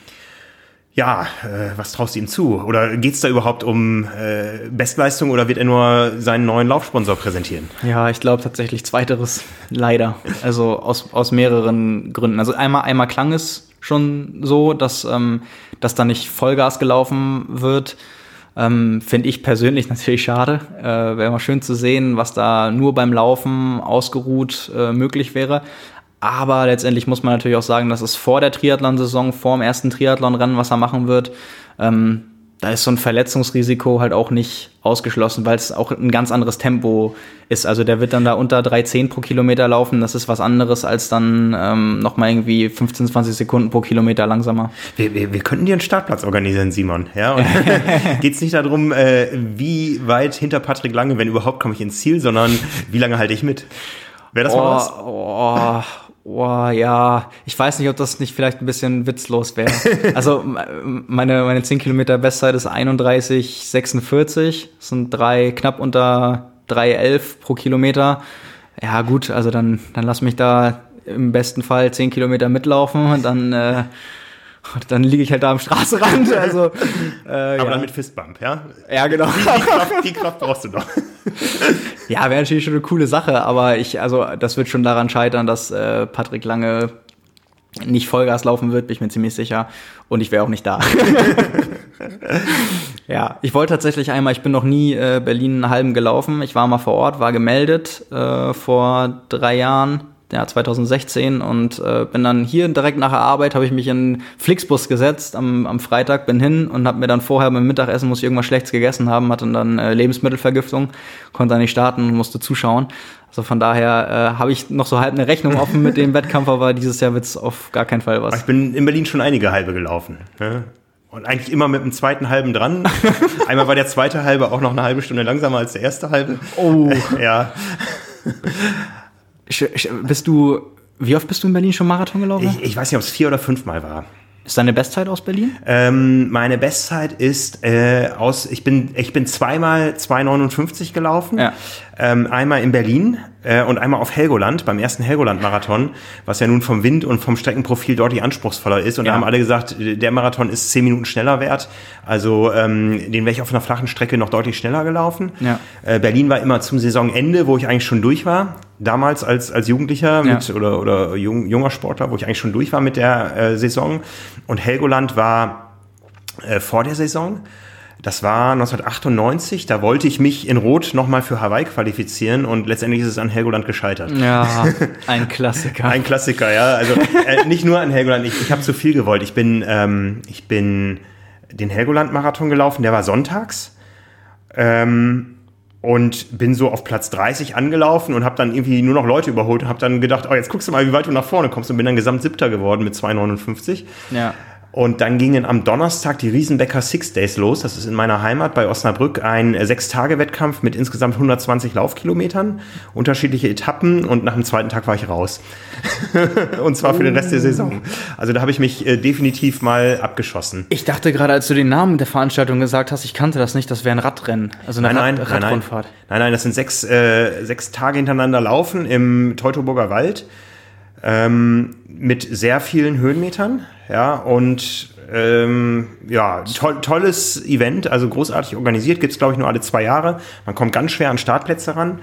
Ja, äh, was traust du ihm zu? Oder geht's da überhaupt um äh, Bestleistung oder wird er nur seinen neuen Laufsponsor präsentieren? Ja, ich glaube tatsächlich zweiteres, leider. Also aus aus mehreren Gründen. Also einmal einmal klang es schon so, dass ähm, dass da nicht Vollgas gelaufen wird. Ähm, finde ich persönlich natürlich schade. Äh, wäre mal schön zu sehen, was da nur beim Laufen ausgeruht äh, möglich wäre. Aber letztendlich muss man natürlich auch sagen, dass es vor der Triathlon-Saison, vor dem ersten Triathlon-Rennen, was er machen wird, ähm, da ist so ein Verletzungsrisiko halt auch nicht ausgeschlossen, weil es auch ein ganz anderes Tempo ist. Also der wird dann da unter drei zehn pro Kilometer laufen. Das ist was anderes als dann ähm, nochmal irgendwie fünfzehn, zwanzig Sekunden pro Kilometer langsamer. Wir, wir, wir könnten dir einen Startplatz organisieren, Simon. Ja, und geht's nicht darum, äh, wie weit hinter Patrick Lange, wenn überhaupt, komme ich ins Ziel, sondern wie lange halte ich mit? Wäre das oh, mal was? Oh. Oh, ja, ich weiß nicht, ob das nicht vielleicht ein bisschen witzlos wäre. Also meine meine zehn Kilometer Bestzeit ist einunddreißig sechsundvierzig, das sind drei, knapp unter drei elf pro Kilometer. Ja gut, also dann dann lass mich da im besten Fall zehn Kilometer mitlaufen und dann äh, dann liege ich halt da am Straßenrand. Also, äh, aber ja. Dann mit Fistbump, ja? Ja, genau. Die, die, Kraft, die Kraft brauchst du noch. Ja, wäre natürlich schon eine coole Sache, aber ich, also das wird schon daran scheitern, dass äh, Patrick Lange nicht Vollgas laufen wird, bin ich mir ziemlich sicher. Und ich wäre auch nicht da. Ja, ich wollte tatsächlich einmal, ich bin noch nie äh, Berlin einen halben gelaufen. Ich war mal vor Ort, war gemeldet äh, vor drei Jahren. Ja, zwanzig sechzehn und äh, bin dann hier direkt nach der Arbeit, habe ich mich in Flixbus gesetzt am, am Freitag, bin hin und habe mir dann vorher beim Mittagessen, muss ich irgendwas Schlechtes gegessen haben, hatte dann äh, Lebensmittelvergiftung, konnte dann nicht starten und musste zuschauen. Also von daher äh, habe ich noch so halb eine Rechnung offen mit dem Wettkampf, aber dieses Jahr wird's auf gar keinen Fall was. Ich bin in Berlin schon einige halbe gelaufen, ne? Und eigentlich immer mit dem zweiten halben dran. Einmal war der zweite halbe auch noch eine halbe Stunde langsamer als der erste halbe. Oh. Äh, ja. Bist du, wie oft bist du in Berlin schon Marathon gelaufen? Ich, ich weiß nicht, ob es vier oder fünfmal war. Ist deine Bestzeit aus Berlin? Ähm, meine Bestzeit ist äh, aus, ich bin ich bin zweimal zwei neunundfünfzig gelaufen. Ja. Ähm, einmal in Berlin äh, und einmal auf Helgoland, beim ersten Helgoland-Marathon, was ja nun vom Wind und vom Streckenprofil deutlich anspruchsvoller ist. Und ja. Da haben alle gesagt, der Marathon ist zehn Minuten schneller wert. Also ähm, den wäre ich auf einer flachen Strecke noch deutlich schneller gelaufen. Ja. Äh, Berlin war immer zum Saisonende, wo ich eigentlich schon durch war. Damals als als Jugendlicher mit, ja. oder oder jung, junger Sportler, wo ich eigentlich schon durch war mit der äh, Saison. Und Helgoland war äh, vor der Saison. Das war neunzehnhundertachtundneunzig. Da wollte ich mich in Rot nochmal für Hawaii qualifizieren und letztendlich ist es an Helgoland gescheitert. Ja, ein Klassiker. Ein Klassiker, ja. Also äh, nicht nur an Helgoland. Ich, ich habe zu viel gewollt. Ich bin ähm, ich bin den Helgoland-Marathon gelaufen. Der war sonntags. Ähm, Und bin so auf Platz dreißig angelaufen und habe dann irgendwie nur noch Leute überholt und habe dann gedacht, oh, jetzt guckst du mal, wie weit du nach vorne kommst und bin dann gesamt Siebter geworden mit zwei neunundfünfzig. Ja. Und dann gingen am Donnerstag die Riesenbecker Six Days los. Das ist in meiner Heimat bei Osnabrück ein Sechs-Tage-Wettkampf mit insgesamt hundertzwanzig Laufkilometern, unterschiedliche Etappen und nach dem zweiten Tag war ich raus. Und zwar für den Rest der Saison. Also da habe ich mich äh, definitiv mal abgeschossen. Ich dachte gerade, als du den Namen der Veranstaltung gesagt hast, ich kannte das nicht, das wäre ein Radrennen. Also eine nein, Rad- nein, Radrundfahrt. Nein, nein, nein, das sind sechs, äh, sechs Tage hintereinander Laufen im Teutoburger Wald. Ähm, mit sehr vielen Höhenmetern, ja, und ähm, ja, to- tolles Event, also großartig organisiert, gibt's glaube ich nur alle zwei Jahre, man kommt ganz schwer an Startplätze ran.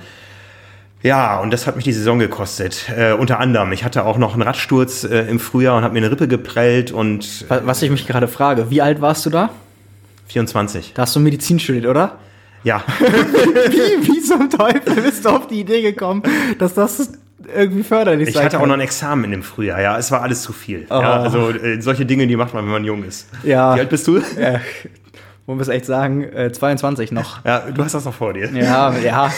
Ja, und das hat mich die Saison gekostet, äh, unter anderem. Ich hatte auch noch einen Radsturz äh, im Frühjahr und habe mir eine Rippe geprellt und... Äh, Was ich mich gerade frage, wie alt warst du da? vierundzwanzig. Da hast du Medizin studiert, oder? Ja. wie, wie zum Teufel bist du auf die Idee gekommen, dass das... irgendwie förderlich. Ich hatte kann. auch noch ein Examen in dem Frühjahr, ja, es war alles zu viel. Oh. Ja, also äh, solche Dinge, die macht man, wenn man jung ist. Ja. Wie alt bist du? Ja. Man muss echt sagen, äh, zweiundzwanzig noch. Ja, du hast das noch vor dir. Ja, ja.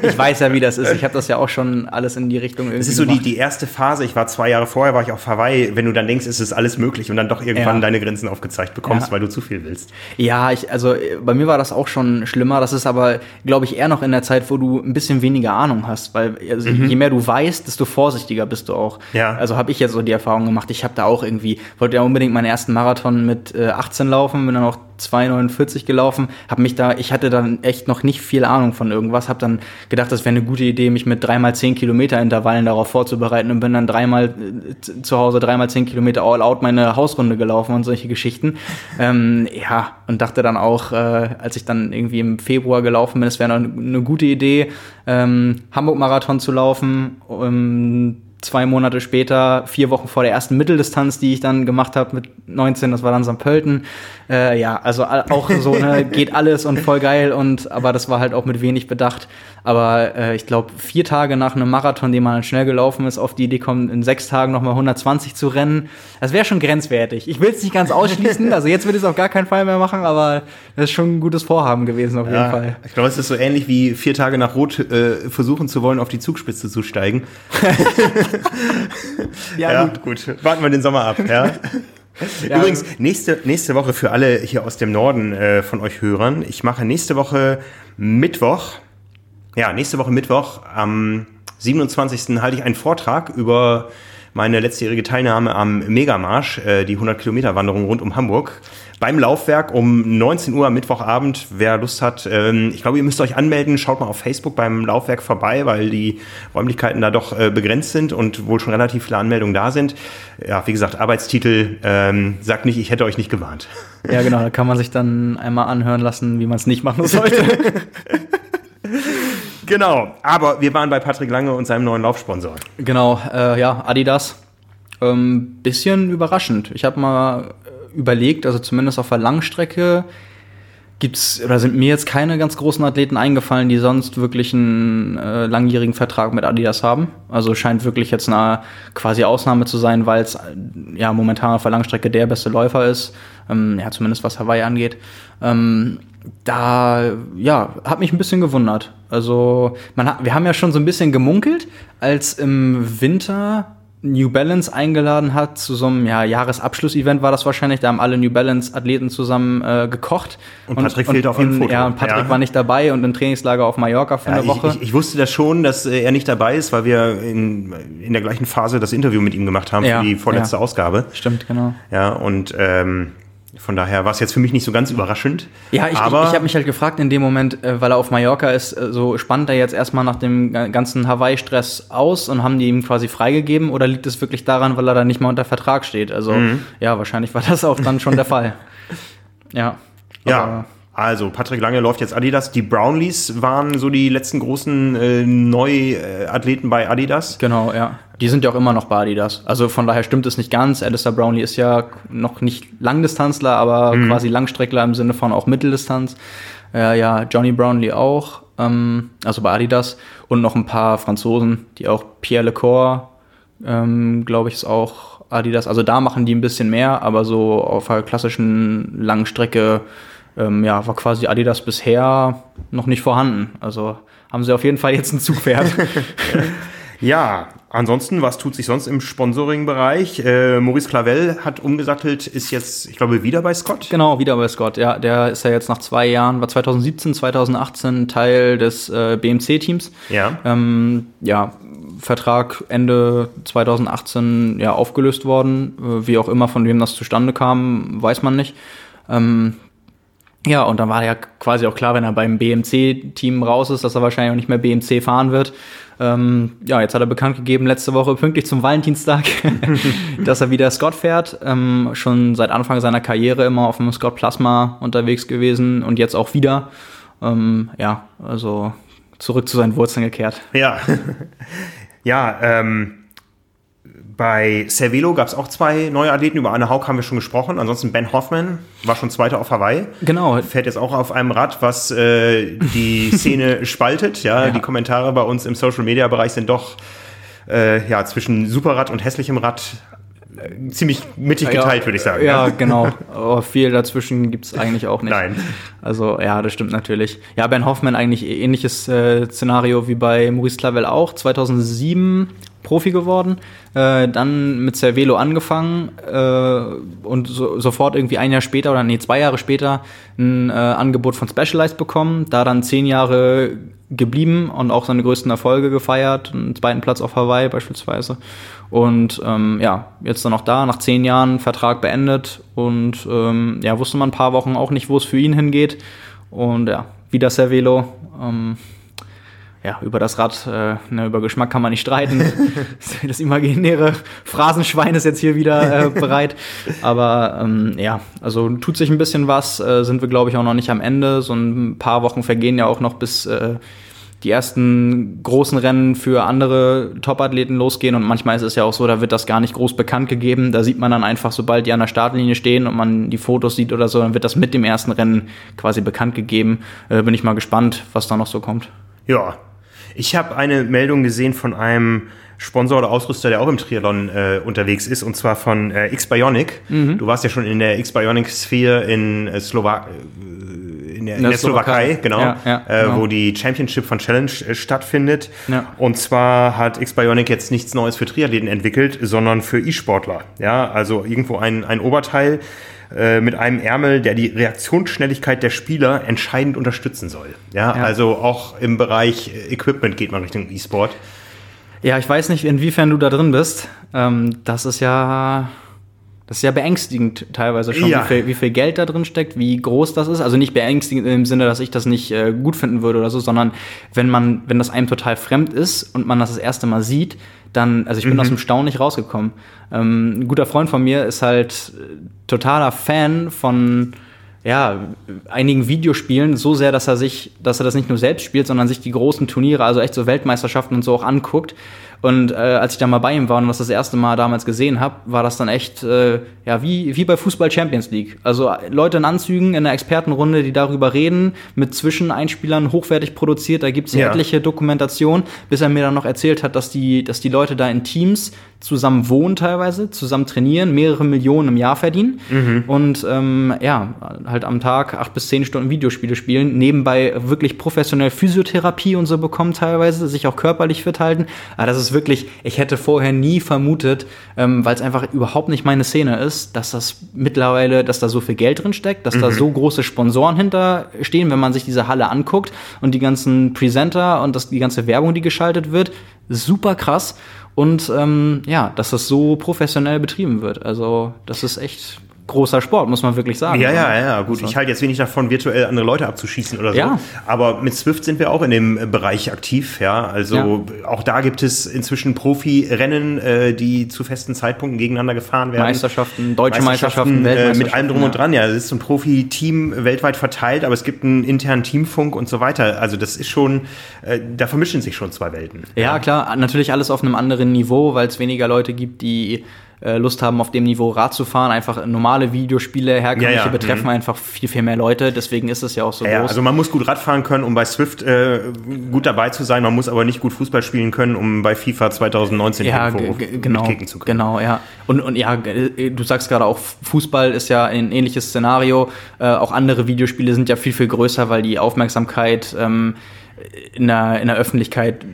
Ich weiß ja, wie das ist. Ich habe das ja auch schon alles in die Richtung irgendwie. Das ist so die, die erste Phase. Ich war zwei Jahre vorher, war ich auf Hawaii. Wenn du dann denkst, ist es alles möglich und dann doch irgendwann ja. deine Grenzen aufgezeigt bekommst, ja. weil du zu viel willst. Ja, ich, also bei mir war das auch schon schlimmer. Das ist aber, glaube ich, eher noch in der Zeit, wo du ein bisschen weniger Ahnung hast. Weil also, mhm. je mehr du weißt, desto vorsichtiger bist du auch. Ja. Also habe ich jetzt so die Erfahrung gemacht. Ich habe da auch irgendwie, wollte ja unbedingt meinen ersten Marathon mit äh, achtzehn laufen, bin dann auch zwei neunundvierzig gelaufen, habe mich da, ich hatte dann echt noch nicht viel Ahnung von irgendwas, habe dann gedacht, das wäre eine gute Idee, mich mit drei mal zehn Kilometer Intervallen darauf vorzubereiten und bin dann dreimal äh, zu Hause drei mal zehn Kilometer all out meine Hausrunde gelaufen und solche Geschichten. Ähm, ja, und dachte dann auch, äh, als ich dann irgendwie im Februar gelaufen bin, es wäre noch eine gute Idee, ähm, Hamburg-Marathon zu laufen, ähm, zwei Monate später, vier Wochen vor der ersten Mitteldistanz, die ich dann gemacht habe mit neunzehn, das war dann Sankt Pölten. Äh, ja, also auch so, ne, geht alles und voll geil, und aber das war halt auch mit wenig bedacht. Aber äh, ich glaube, vier Tage nach einem Marathon, den man halt schnell gelaufen ist, auf die Idee kommt, in sechs Tagen nochmal hundertzwanzig zu rennen, das wäre schon grenzwertig. Ich will es nicht ganz ausschließen, also jetzt würde ich es auf gar keinen Fall mehr machen, aber das ist schon ein gutes Vorhaben gewesen auf jeden ja, Fall. Ich glaube, es ist so ähnlich wie vier Tage nach Rot äh, versuchen zu wollen, auf die Zugspitze zu steigen. ja, ja gut. gut. Warten wir den Sommer ab. Ja. Ja. Übrigens, nächste, nächste Woche für alle hier aus dem Norden äh, von euch Hörern, ich mache nächste Woche Mittwoch, ja, nächste Woche Mittwoch am siebenundzwanzigsten halte ich einen Vortrag über meine letztjährige Teilnahme am Megamarsch, äh, die hundert-Kilometer-Wanderung rund um Hamburg, beim Laufwerk um neunzehn Uhr am Mittwochabend. Wer Lust hat, ähm, ich glaube, ihr müsst euch anmelden, schaut mal auf Facebook beim Laufwerk vorbei, weil die Räumlichkeiten da doch äh, begrenzt sind und wohl schon relativ viele Anmeldungen da sind. Ja, wie gesagt, Arbeitstitel, ähm, sagt nicht, ich hätte euch nicht gewarnt. Ja, genau, da kann man sich dann einmal anhören lassen, wie man es nicht machen sollte. Genau, aber wir waren bei Patrick Lange und seinem neuen Laufsponsor. Genau, äh, ja, Adidas. Ähm, bisschen überraschend. Ich habe mal überlegt, also zumindest auf der Langstrecke gibt's, oder sind mir jetzt keine ganz großen Athleten eingefallen, die sonst wirklich einen äh, langjährigen Vertrag mit Adidas haben. Also scheint wirklich jetzt eine quasi Ausnahme zu sein, weil es ja momentan auf der Langstrecke der beste Läufer ist. Ähm, ja, zumindest was Hawaii angeht. Ähm, Da, ja, hat mich ein bisschen gewundert. Also, man hat, wir haben ja schon so ein bisschen gemunkelt, als im Winter New Balance eingeladen hat zu so einem ja, Jahresabschluss-Event, war das wahrscheinlich. Da haben alle New Balance-Athleten zusammen äh, gekocht. Und Patrick und, fehlt und, auf jeden Fall. Ja, und Patrick ja. war nicht dabei und im Trainingslager auf Mallorca für ja, eine ich, Woche. Ich, ich wusste das schon, dass er nicht dabei ist, weil wir in, in der gleichen Phase das Interview mit ihm gemacht haben ja, für die vorletzte ja. Ausgabe. Stimmt, genau. Ja, und ähm, von daher war es jetzt für mich nicht so ganz überraschend. Ja, ich, aber ich, ich habe mich halt gefragt in dem Moment, äh, weil er auf Mallorca ist, äh, so spannt er jetzt erstmal nach dem ganzen Hawaii-Stress aus und haben die ihm quasi freigegeben, oder liegt es wirklich daran, weil er da nicht mal unter Vertrag steht? Also mhm. ja, wahrscheinlich war das auch dann schon der Fall. Ja. Ja, also Patrick Lange läuft jetzt Adidas. Die Brownlees waren so die letzten großen äh, Neuathleten bei Adidas. Genau, ja. Die sind ja auch immer noch bei Adidas. Also von daher stimmt es nicht ganz. Alistair Brownlee ist ja noch nicht Langdistanzler, aber mhm. quasi Langstreckler im Sinne von auch Mitteldistanz. Äh, ja, Johnny Brownlee auch, ähm, also bei Adidas. Und noch ein paar Franzosen, die auch Pierre Lecor, ähm, glaube ich, ist auch Adidas. Also da machen die ein bisschen mehr, aber so auf der klassischen Langstrecke ähm, ja, war quasi Adidas bisher noch nicht vorhanden. Also haben sie auf jeden Fall jetzt ein Zugpferd. Ja, ansonsten, was tut sich sonst im Sponsoring-Bereich? Äh, Maurice Clavel hat umgesattelt, ist jetzt, ich glaube, wieder bei Scott? Genau, wieder bei Scott, ja. Der ist ja jetzt nach zwei Jahren, war zwanzig siebzehn, zwanzig achtzehn Teil des äh, B M C-Teams. Ja. Ähm, ja, Vertrag Ende zwanzig achtzehn ja aufgelöst worden. Äh, wie auch immer, von wem das zustande kam, weiß man nicht. Ähm, ja, und dann war ja quasi auch klar, wenn er beim B M C-Team raus ist, dass er wahrscheinlich auch nicht mehr B M C fahren wird. Ähm, ja, jetzt hat er bekannt gegeben, letzte Woche pünktlich zum Valentinstag, dass er wieder Scott fährt. Ähm, schon seit Anfang seiner Karriere immer auf dem Scott Plasma unterwegs gewesen und jetzt auch wieder. Ähm, ja, also zurück zu seinen Wurzeln gekehrt. Ja, ja, ähm. Bei Cervelo gab es auch zwei neue Athleten. Über Anne Haug haben wir schon gesprochen. Ansonsten Ben Hoffman war schon Zweiter auf Hawaii. Genau. Fährt jetzt auch auf einem Rad, was äh, die Szene spaltet. Ja, ja, die Kommentare bei uns im Social-Media-Bereich sind doch äh, ja zwischen Superrad und hässlichem Rad äh, ziemlich mittig geteilt, ja, würde ich sagen. Ja, ja, genau. Aber viel dazwischen gibt es eigentlich auch nicht. Nein. Also ja, das stimmt natürlich. Ja, Ben Hoffman eigentlich ähnliches äh, Szenario wie bei Maurice Clavel auch. zweitausendsieben Profi geworden, äh, dann mit Cervelo angefangen äh, und so, sofort irgendwie ein Jahr später oder nee, zwei Jahre später ein äh, Angebot von Specialized bekommen, da dann zehn Jahre geblieben und auch seine größten Erfolge gefeiert, einen zweiten Platz auf Hawaii beispielsweise und ähm, ja, jetzt dann auch da, nach zehn Jahren Vertrag beendet und ähm, ja, wusste man ein paar Wochen auch nicht, wo es für ihn hingeht und ja, wieder Cervelo, ähm, ja, über das Rad, äh, ne, über Geschmack kann man nicht streiten. Das imaginäre Phrasenschwein ist jetzt hier wieder äh, bereit. Aber ähm, ja, also tut sich ein bisschen was, äh, sind wir, glaube ich, auch noch nicht am Ende. So ein paar Wochen vergehen ja auch noch bis äh, die ersten großen Rennen für andere Topathleten losgehen. Und manchmal ist es ja auch so, da wird das gar nicht groß bekannt gegeben. Da sieht man dann einfach, sobald die an der Startlinie stehen und man die Fotos sieht oder so, dann wird das mit dem ersten Rennen quasi bekannt gegeben. Äh, bin ich mal gespannt, was da noch so kommt. Ja, ich habe eine Meldung gesehen von einem Sponsor oder Ausrüster, der auch im Triathlon äh, unterwegs ist, und zwar von äh, X-Bionic. Mhm. Du warst ja schon in der X-Bionic-Sphäre in, äh, Slowa- in der, in der, der Slowakei, Slowakei, genau, ja, ja, genau. Äh, wo die Championship von Challenge äh, stattfindet. Ja. Und zwar hat X-Bionic jetzt nichts Neues für Triathleten entwickelt, sondern für E-Sportler. Ja, also irgendwo ein, ein Oberteil äh, mit einem Ärmel, der die Reaktionsschnelligkeit der Spieler entscheidend unterstützen soll. Ja, ja. Also auch im Bereich Equipment geht man Richtung E-Sport. Ja, ich weiß nicht, inwiefern du da drin bist. Ähm, das ist ja, das ist ja beängstigend teilweise schon, ja. wie viel, wie viel Geld da drin steckt, wie groß das ist. Also nicht beängstigend im Sinne, dass ich das nicht äh, gut finden würde oder so, sondern wenn man, wenn das einem total fremd ist und man das das erste Mal sieht, dann, also ich bin mhm. aus dem Staunen nicht rausgekommen. Ähm, ein guter Freund von mir ist halt totaler Fan von ja, einigen Videospielen, so sehr, dass er sich, dass er das nicht nur selbst spielt, sondern sich die großen Turniere, also echt so Weltmeisterschaften und so auch anguckt. Und äh, als ich da mal bei ihm war und das das erste Mal damals gesehen habe, war das dann echt, äh, ja, wie, wie bei Fußball Champions League. Also Leute in Anzügen, in einer Expertenrunde, die darüber reden, mit Zwischeneinspielern, hochwertig produziert, da gibt's ja etliche Dokumentationen, bis er mir dann noch erzählt hat, dass die, dass die Leute da in Teams zusammen wohnen teilweise, zusammen trainieren, mehrere Millionen im Jahr verdienen mhm. und ähm, ja, halt am Tag acht bis zehn Stunden Videospiele spielen, nebenbei wirklich professionell Physiotherapie und so bekommen teilweise, sich auch körperlich fit halten. Aber das ist wirklich, ich hätte vorher nie vermutet, ähm, weil es einfach überhaupt nicht meine Szene ist, dass das mittlerweile, dass da so viel Geld drin steckt, dass mhm. da so große Sponsoren hinterstehen, wenn man sich diese Halle anguckt und die ganzen Presenter und das, die ganze Werbung, die geschaltet wird, super krass. Und ähm, ja, dass das so professionell betrieben wird. Also das ist echt großer Sport, muss man wirklich sagen. Ja, ja, ja, gut. Ich halte jetzt wenig davon, virtuell andere Leute abzuschießen oder so. Ja. Aber mit Swift sind wir auch in dem Bereich aktiv. Ja, also ja. Auch da gibt es inzwischen Profi-Rennen, äh, die zu festen Zeitpunkten gegeneinander gefahren werden. Meisterschaften, deutsche Meisterschaften, Meisterschaften Weltmeisterschaften. Äh, mit allem drum ja. und dran. Ja, es ist ein Profi-Team weltweit verteilt, aber es gibt einen internen Teamfunk und so weiter. Also das ist schon, äh, da vermischen sich schon zwei Welten. Ja, ja, klar. Natürlich alles auf einem anderen Niveau, weil es weniger Leute gibt, die Lust haben, auf dem Niveau Rad zu fahren. Einfach normale Videospiele, herkömmliche ja, ja. betreffen mhm. einfach viel, viel mehr Leute. Deswegen ist es ja auch so ja, groß. Also man muss gut Rad fahren können, um bei Swift äh, gut dabei zu sein. Man muss aber nicht gut Fußball spielen können, um bei FIFA zwanzig neunzehn ja, g- g- genau, mitkicken zu können. Genau, ja. Und, und ja, du sagst gerade auch, Fußball ist ja ein ähnliches Szenario. Äh, auch andere Videospiele sind ja viel, viel größer, weil die Aufmerksamkeit ähm, in der, in der Öffentlichkeit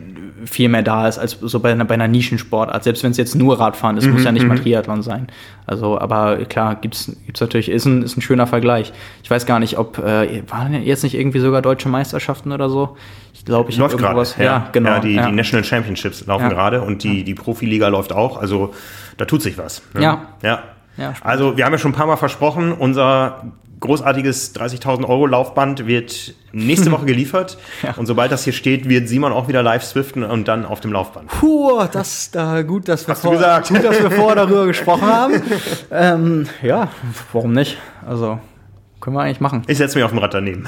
viel mehr da ist als so bei einer, bei einer Nischensportart. Selbst wenn es jetzt nur Radfahren ist, mm-hmm. muss ja nicht mal Triathlon sein. Also, aber klar, gibt's, gibt's natürlich, ist ein, ist ein schöner Vergleich. Ich weiß gar nicht, ob, äh, waren jetzt nicht irgendwie sogar deutsche Meisterschaften oder so? Ich glaube, ich habe irgendwas. Ja, ja, genau. Ja, die, ja. die National Championships laufen ja. gerade und die, die Profiliga läuft auch. Also, da tut sich was. Ne? Ja. Ja. ja also, wir haben ja schon ein paar Mal versprochen, unser großartiges dreißigtausend Euro Laufband wird nächste Woche geliefert. ja. Und sobald das hier steht, wird Simon auch wieder live swiften und dann auf dem Laufband. Puh, das da gut, dass wir, vor, gut, dass wir vorher darüber gesprochen haben. ähm, ja, warum nicht? Also können wir eigentlich machen. Ich setze mich auf dem Rad daneben.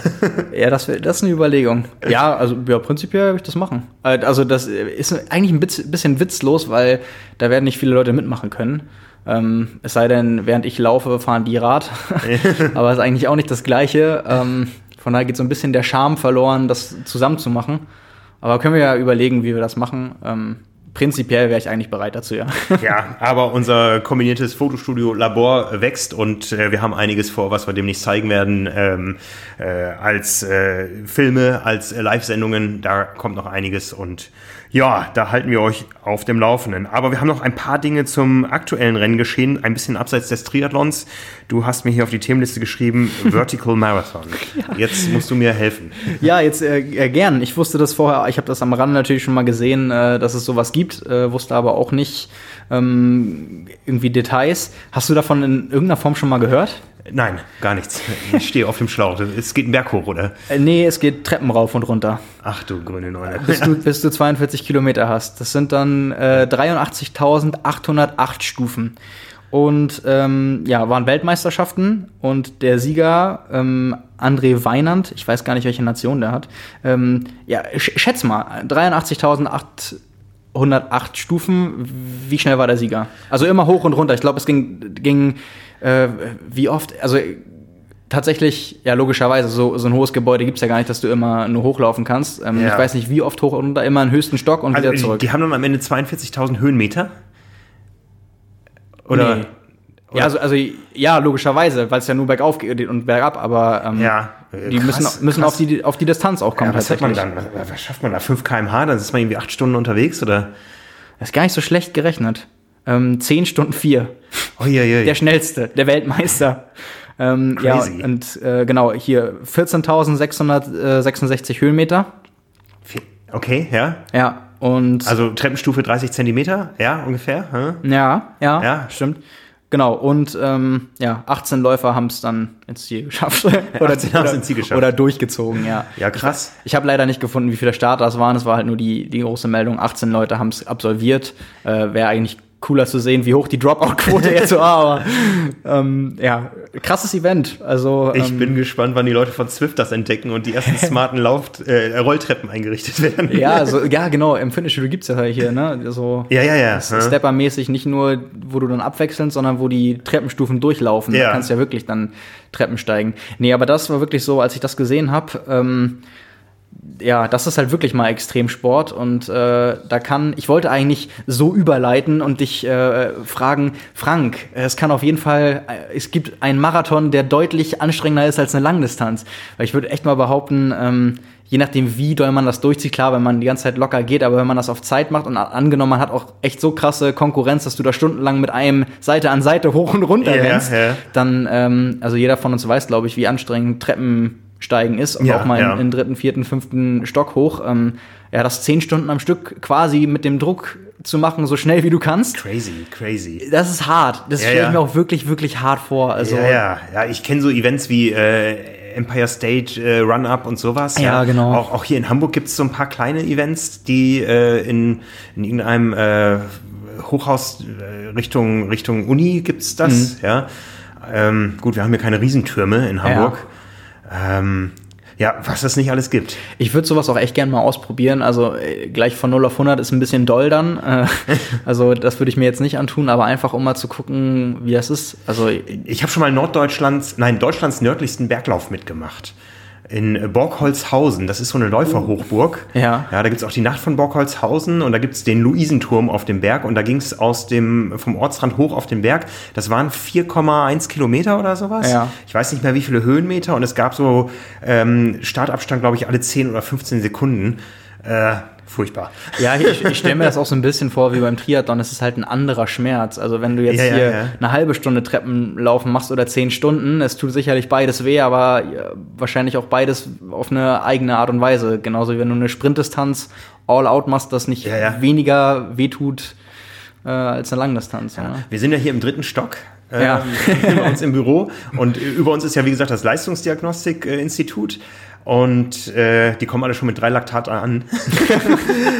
ja, das, das ist eine Überlegung. Ja, also ja, prinzipiell würde ich das machen. Also das ist eigentlich ein bisschen witzlos, weil da werden nicht viele Leute mitmachen können. Ähm, es sei denn, während ich laufe, fahren die Rad. Aber ist eigentlich auch nicht das Gleiche. Ähm, von daher geht so ein bisschen der Charme verloren, das zusammen zu machen. Aber können wir ja überlegen, wie wir das machen. Ähm, prinzipiell wäre ich eigentlich bereit dazu, ja. ja, aber unser kombiniertes Fotostudio-Labor wächst und äh, wir haben einiges vor, was wir demnächst zeigen werden. Ähm, äh, als äh, Filme, als äh, Live-Sendungen, da kommt noch einiges und ja, da halten wir euch auf dem Laufenden. Aber wir haben noch ein paar Dinge zum aktuellen Renngeschehen, ein bisschen abseits des Triathlons. Du hast mir hier auf die Themenliste geschrieben, Vertical Marathon. ja. Jetzt musst du mir helfen. Ja, jetzt äh, gern. Ich wusste das vorher, ich habe das am Rande natürlich schon mal gesehen, äh, dass es sowas gibt, äh, wusste aber auch nicht ähm, irgendwie Details. Hast du davon in irgendeiner Form schon mal gehört? Nein, gar nichts. Ich stehe auf dem Schlauch. Es geht einen Berg hoch, oder? Äh, nee, es geht Treppen rauf und runter. Ach du grüne Neune. Bis du, bis du zweiundvierzig Kilometer hast. Das sind dann äh, dreiundachtzigtausendachthundertacht Stufen. Und ähm, ja, waren Weltmeisterschaften und der Sieger, ähm, André Weinand, ich weiß gar nicht, welche Nation der hat, ähm, ja, sch- schätz mal, dreiundachtzigtausendachthundertacht Stufen, wie schnell war der Sieger? Also immer hoch und runter, ich glaube, es ging, ging äh, wie oft, also tatsächlich, ja, logischerweise, so, so ein hohes Gebäude gibt's ja gar nicht, dass du immer nur hochlaufen kannst. Ähm, ja. Ich weiß nicht, wie oft hoch und runter, immer einen höchsten Stock und also wieder zurück. Die haben dann am Ende zweiundvierzigtausend Höhenmeter? Oder? Nee. Oder? Ja, also, also, ja, logischerweise, weil es ja nur bergauf geht und bergab, aber ähm, ja, die krass, müssen, müssen krass. Auf, die, auf die Distanz auch kommen. Ja, was hat man dann? Was schafft man da? fünf Kilometer pro Stunde? Dann ist man irgendwie acht Stunden unterwegs? Oder? Das ist gar nicht so schlecht gerechnet. Ähm, zehn Stunden vier. Oh, je, je. Der schnellste, der Weltmeister. Ähm, Crazy. Ja, und äh, genau, hier vierzehntausendsechshundertsechsundsechzig Höhenmeter. Okay, ja. Ja, und... Also Treppenstufe dreißig Zentimeter, ja, ungefähr. Hm? Ja, ja, ja, stimmt. Genau, und ähm, ja, achtzehn Läufer haben es dann ins Ziel geschafft. oder, oder, ins Ziel geschafft. Oder durchgezogen, ja. Ja, krass. Ich, ich habe leider nicht gefunden, wie viele Starter es waren. Es war halt nur die, die große Meldung, achtzehn Leute haben es absolviert. Äh, wäre eigentlich cooler zu sehen, wie hoch die Dropout-Quote jetzt war, aber ähm, ja, krasses Event. Also ähm, ich bin gespannt, wann die Leute von Zwift das entdecken und die ersten smarten Lauf- äh, Rolltreppen eingerichtet werden. Ja, also, ja, genau, im Fitnessstudio gibt's ja hier, ne? So ja, ja, ja. Stepper-mäßig, nicht nur, wo du dann abwechselnd, sondern wo die Treppenstufen durchlaufen. Ja. Du kannst ja wirklich dann Treppen steigen. Nee, aber das war wirklich so, als ich das gesehen habe, ähm, ja, das ist halt wirklich mal Extremsport und äh, da kann, ich wollte eigentlich so überleiten und dich äh, fragen, Frank, es kann auf jeden Fall, es gibt einen Marathon, der deutlich anstrengender ist als eine Langdistanz, weil ich würde echt mal behaupten, ähm, je nachdem wie doll man das durchzieht, klar, wenn man die ganze Zeit locker geht, aber wenn man das auf Zeit macht und angenommen, man hat auch echt so krasse Konkurrenz, dass du da stundenlang mit einem Seite an Seite hoch und runter yeah, rennst, yeah. dann, ähm, also jeder von uns weiß, glaube ich, wie anstrengend Treppen steigen ist und ja, auch mal ja. in den dritten, vierten, fünften Stock hoch. Ähm, ja, das zehn Stunden am Stück quasi mit dem Druck zu machen, so schnell wie du kannst. Crazy, crazy. Das ist hart. Das ja, stelle ich ja. mir auch wirklich, wirklich hart vor. Also, ja, ja. ja, ich kenne so Events wie äh, Empire State, äh, Run-Up und sowas. Ja, ja. genau. Auch, auch hier in Hamburg gibt es so ein paar kleine Events, die äh, in, in irgendeinem äh, Hochhaus Richtung, Richtung Uni gibt es das. Mhm. Ja. Ähm, gut, wir haben hier keine Riesentürme in Hamburg. Ja. Ähm, ja, was es nicht alles gibt. Ich würde sowas auch echt gerne mal ausprobieren. Also gleich von null auf hundert ist ein bisschen doll dann. Äh, also das würde ich mir jetzt nicht antun, aber einfach um mal zu gucken, wie das ist. Also ich habe schon mal Norddeutschlands, nein, Deutschlands nördlichsten Berglauf mitgemacht. In Borkholzhausen, das ist so eine Läuferhochburg. Ja. Ja, da gibt's auch die Nacht von Borkholzhausen und da gibt's den Luisenturm auf dem Berg und da ging's aus dem, vom Ortsrand hoch auf den Berg. Das waren vier Komma eins Kilometer oder sowas. Ja. Ich weiß nicht mehr, wie viele Höhenmeter und es gab so, ähm, Startabstand, glaube ich, alle zehn oder fünfzehn Sekunden. Äh, Furchtbar. Ja, ich, ich stelle mir das auch so ein bisschen vor wie beim Triathlon. Das ist halt ein anderer Schmerz. Also wenn du jetzt ja, hier ja, ja. eine halbe Stunde Treppen laufen machst oder zehn Stunden, es tut sicherlich beides weh, aber wahrscheinlich auch beides auf eine eigene Art und Weise. Genauso wie wenn du eine Sprintdistanz all out machst, das nicht ja, ja. weniger wehtut äh, als eine Langdistanz. Ja. Ja. Wir sind ja hier im dritten Stock. Ja. Äh, über uns im Büro. Und über uns ist ja, wie gesagt, das Leistungsdiagnostik-Institut. Und äh, die kommen alle schon mit drei Laktat an,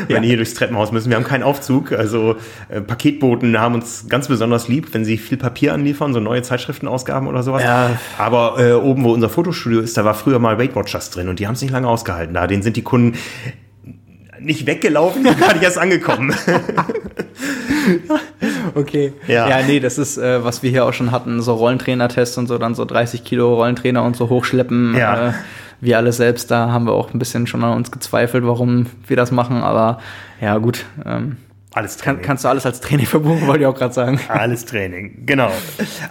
wenn die hier durchs Treppenhaus müssen. Wir haben keinen Aufzug, also äh, Paketboten haben uns ganz besonders lieb, wenn sie viel Papier anliefern, so neue Zeitschriftenausgaben oder sowas. Ja. Aber äh, oben, wo unser Fotostudio ist, da war früher mal Weight Watchers drin und die haben es nicht lange ausgehalten. Da denen sind die Kunden nicht weggelaufen, die sind gar nicht erst angekommen. Okay. Ja. ja, nee, das ist, äh, was wir hier auch schon hatten, so Rollentrainer-Tests und so, dann so dreißig Kilo Rollentrainer und so hochschleppen. Ja. Äh, wir alle selbst, da haben wir auch ein bisschen schon an uns gezweifelt, warum wir das machen, aber ja gut, ähm, alles Training. Kann, kannst du alles als Training verbuchen, wollte ich auch gerade sagen. Alles Training, genau.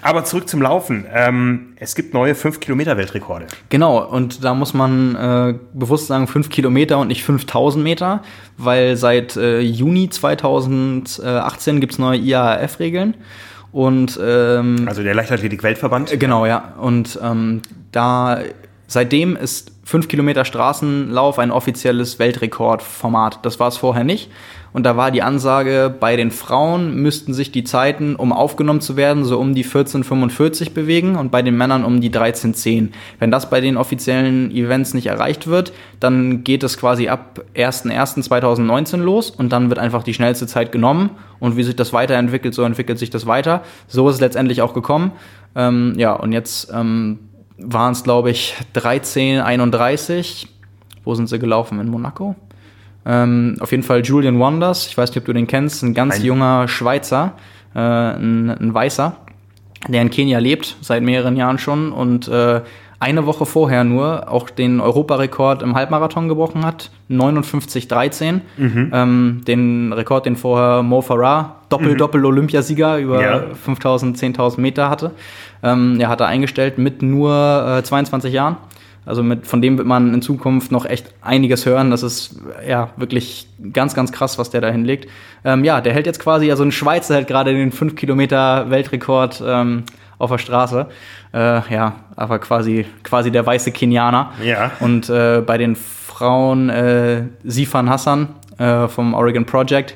Aber zurück zum Laufen. Ähm, es gibt neue fünf Kilometer Weltrekorde. Genau, und da muss man äh, bewusst sagen fünf Kilometer und nicht fünftausend Meter, weil seit äh, Juni zweitausendachtzehn gibt es neue I A A F-Regeln. Und ähm, also der Leichtathletik-Weltverband. Äh, genau, ja. Und ähm, da Seitdem ist fünf Kilometer Straßenlauf ein offizielles Weltrekordformat. Das war es vorher nicht. Und da war die Ansage, bei den Frauen müssten sich die Zeiten, um aufgenommen zu werden, so um die vierzehn fünfundvierzig bewegen und bei den Männern um die dreizehn zehn. Wenn das bei den offiziellen Events nicht erreicht wird, dann geht es quasi ab erster erster zweitausendneunzehn los und dann wird einfach die schnellste Zeit genommen. Und wie sich das weiterentwickelt, so entwickelt sich das weiter. So ist es letztendlich auch gekommen. Ähm, ja, und jetzt... Ähm, waren es, glaube ich, dreizehn einunddreißig. Wo sind sie gelaufen? In Monaco? Ähm, auf jeden Fall Julian Wanders. Ich weiß nicht, ob du den kennst. Ein ganz Nein. junger Schweizer, äh, ein, ein Weißer, der in Kenia lebt, seit mehreren Jahren schon. Und äh, eine Woche vorher nur auch den Europarekord im Halbmarathon gebrochen hat. neunundfünfzig dreizehn. Mhm. Ähm, den Rekord, den vorher Mo Farah, Doppel-Doppel-Olympiasieger, über ja. fünftausend, zehntausend Meter hatte. Ähm, er hat er eingestellt mit nur äh, zweiundzwanzig Jahren. Also mit, von dem wird man in Zukunft noch echt einiges hören. Das ist ja wirklich ganz, ganz krass, was der da hinlegt. Ähm, ja, der hält jetzt quasi, also ein Schweizer hält gerade den fünf Kilometer Weltrekord ähm, auf der Straße. Äh, ja, aber quasi, quasi der weiße Kenianer. Ja. Und äh, bei den Frauen äh, Sifan Hassan äh, vom Oregon Project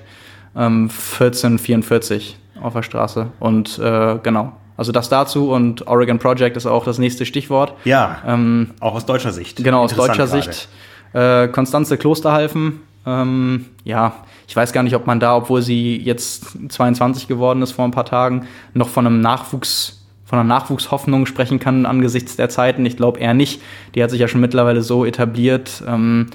ähm, vierzehn vierundvierzig auf der Straße. Und äh, genau. Also das dazu, und Oregon Project ist auch das nächste Stichwort. Ja, ähm, auch aus deutscher Sicht. Genau, aus deutscher gerade. Sicht. Äh, Konstanze Klosterhalfen, ähm, ja, ich weiß gar nicht, ob man da, obwohl sie jetzt zweiundzwanzig geworden ist vor ein paar Tagen, noch von einem Nachwuchs, von einer Nachwuchshoffnung sprechen kann angesichts der Zeiten. Ich glaube eher nicht. Die hat sich ja schon mittlerweile so etabliert, ähm,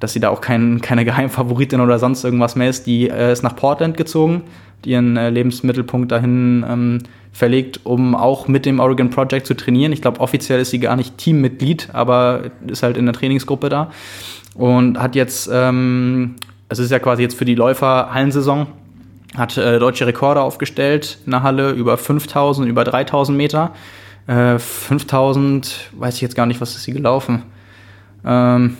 dass sie da auch kein, keine Geheimfavoritin oder sonst irgendwas mehr ist. Die äh, ist nach Portland gezogen, ihren äh, Lebensmittelpunkt dahin ähm, verlegt, um auch mit dem Oregon Project zu trainieren. Ich glaube, offiziell ist sie gar nicht Teammitglied, aber ist halt in der Trainingsgruppe da. Und hat jetzt, ähm, es ist ja quasi jetzt für die Läufer Hallensaison, hat äh, deutsche Rekorde aufgestellt in der Halle, über fünftausend, über dreitausend Meter. Äh, fünftausend, weiß ich jetzt gar nicht, was ist sie gelaufen. Ähm,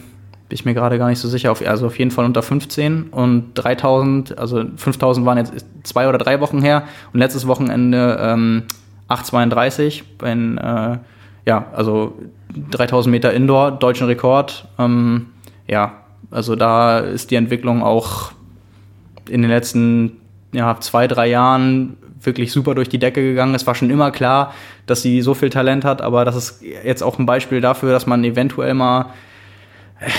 bin ich mir gerade gar nicht so sicher. Also auf jeden Fall unter fünfzehn und dreitausend, also fünftausend waren jetzt zwei oder drei Wochen her und letztes Wochenende ähm, acht zweiunddreißig, wenn, äh, ja, also dreitausend Meter Indoor, deutschen Rekord. Ähm, ja, also da ist die Entwicklung auch in den letzten ja, zwei, drei Jahren wirklich super durch die Decke gegangen. Es war schon immer klar, dass sie so viel Talent hat, aber das ist jetzt auch ein Beispiel dafür, dass man eventuell mal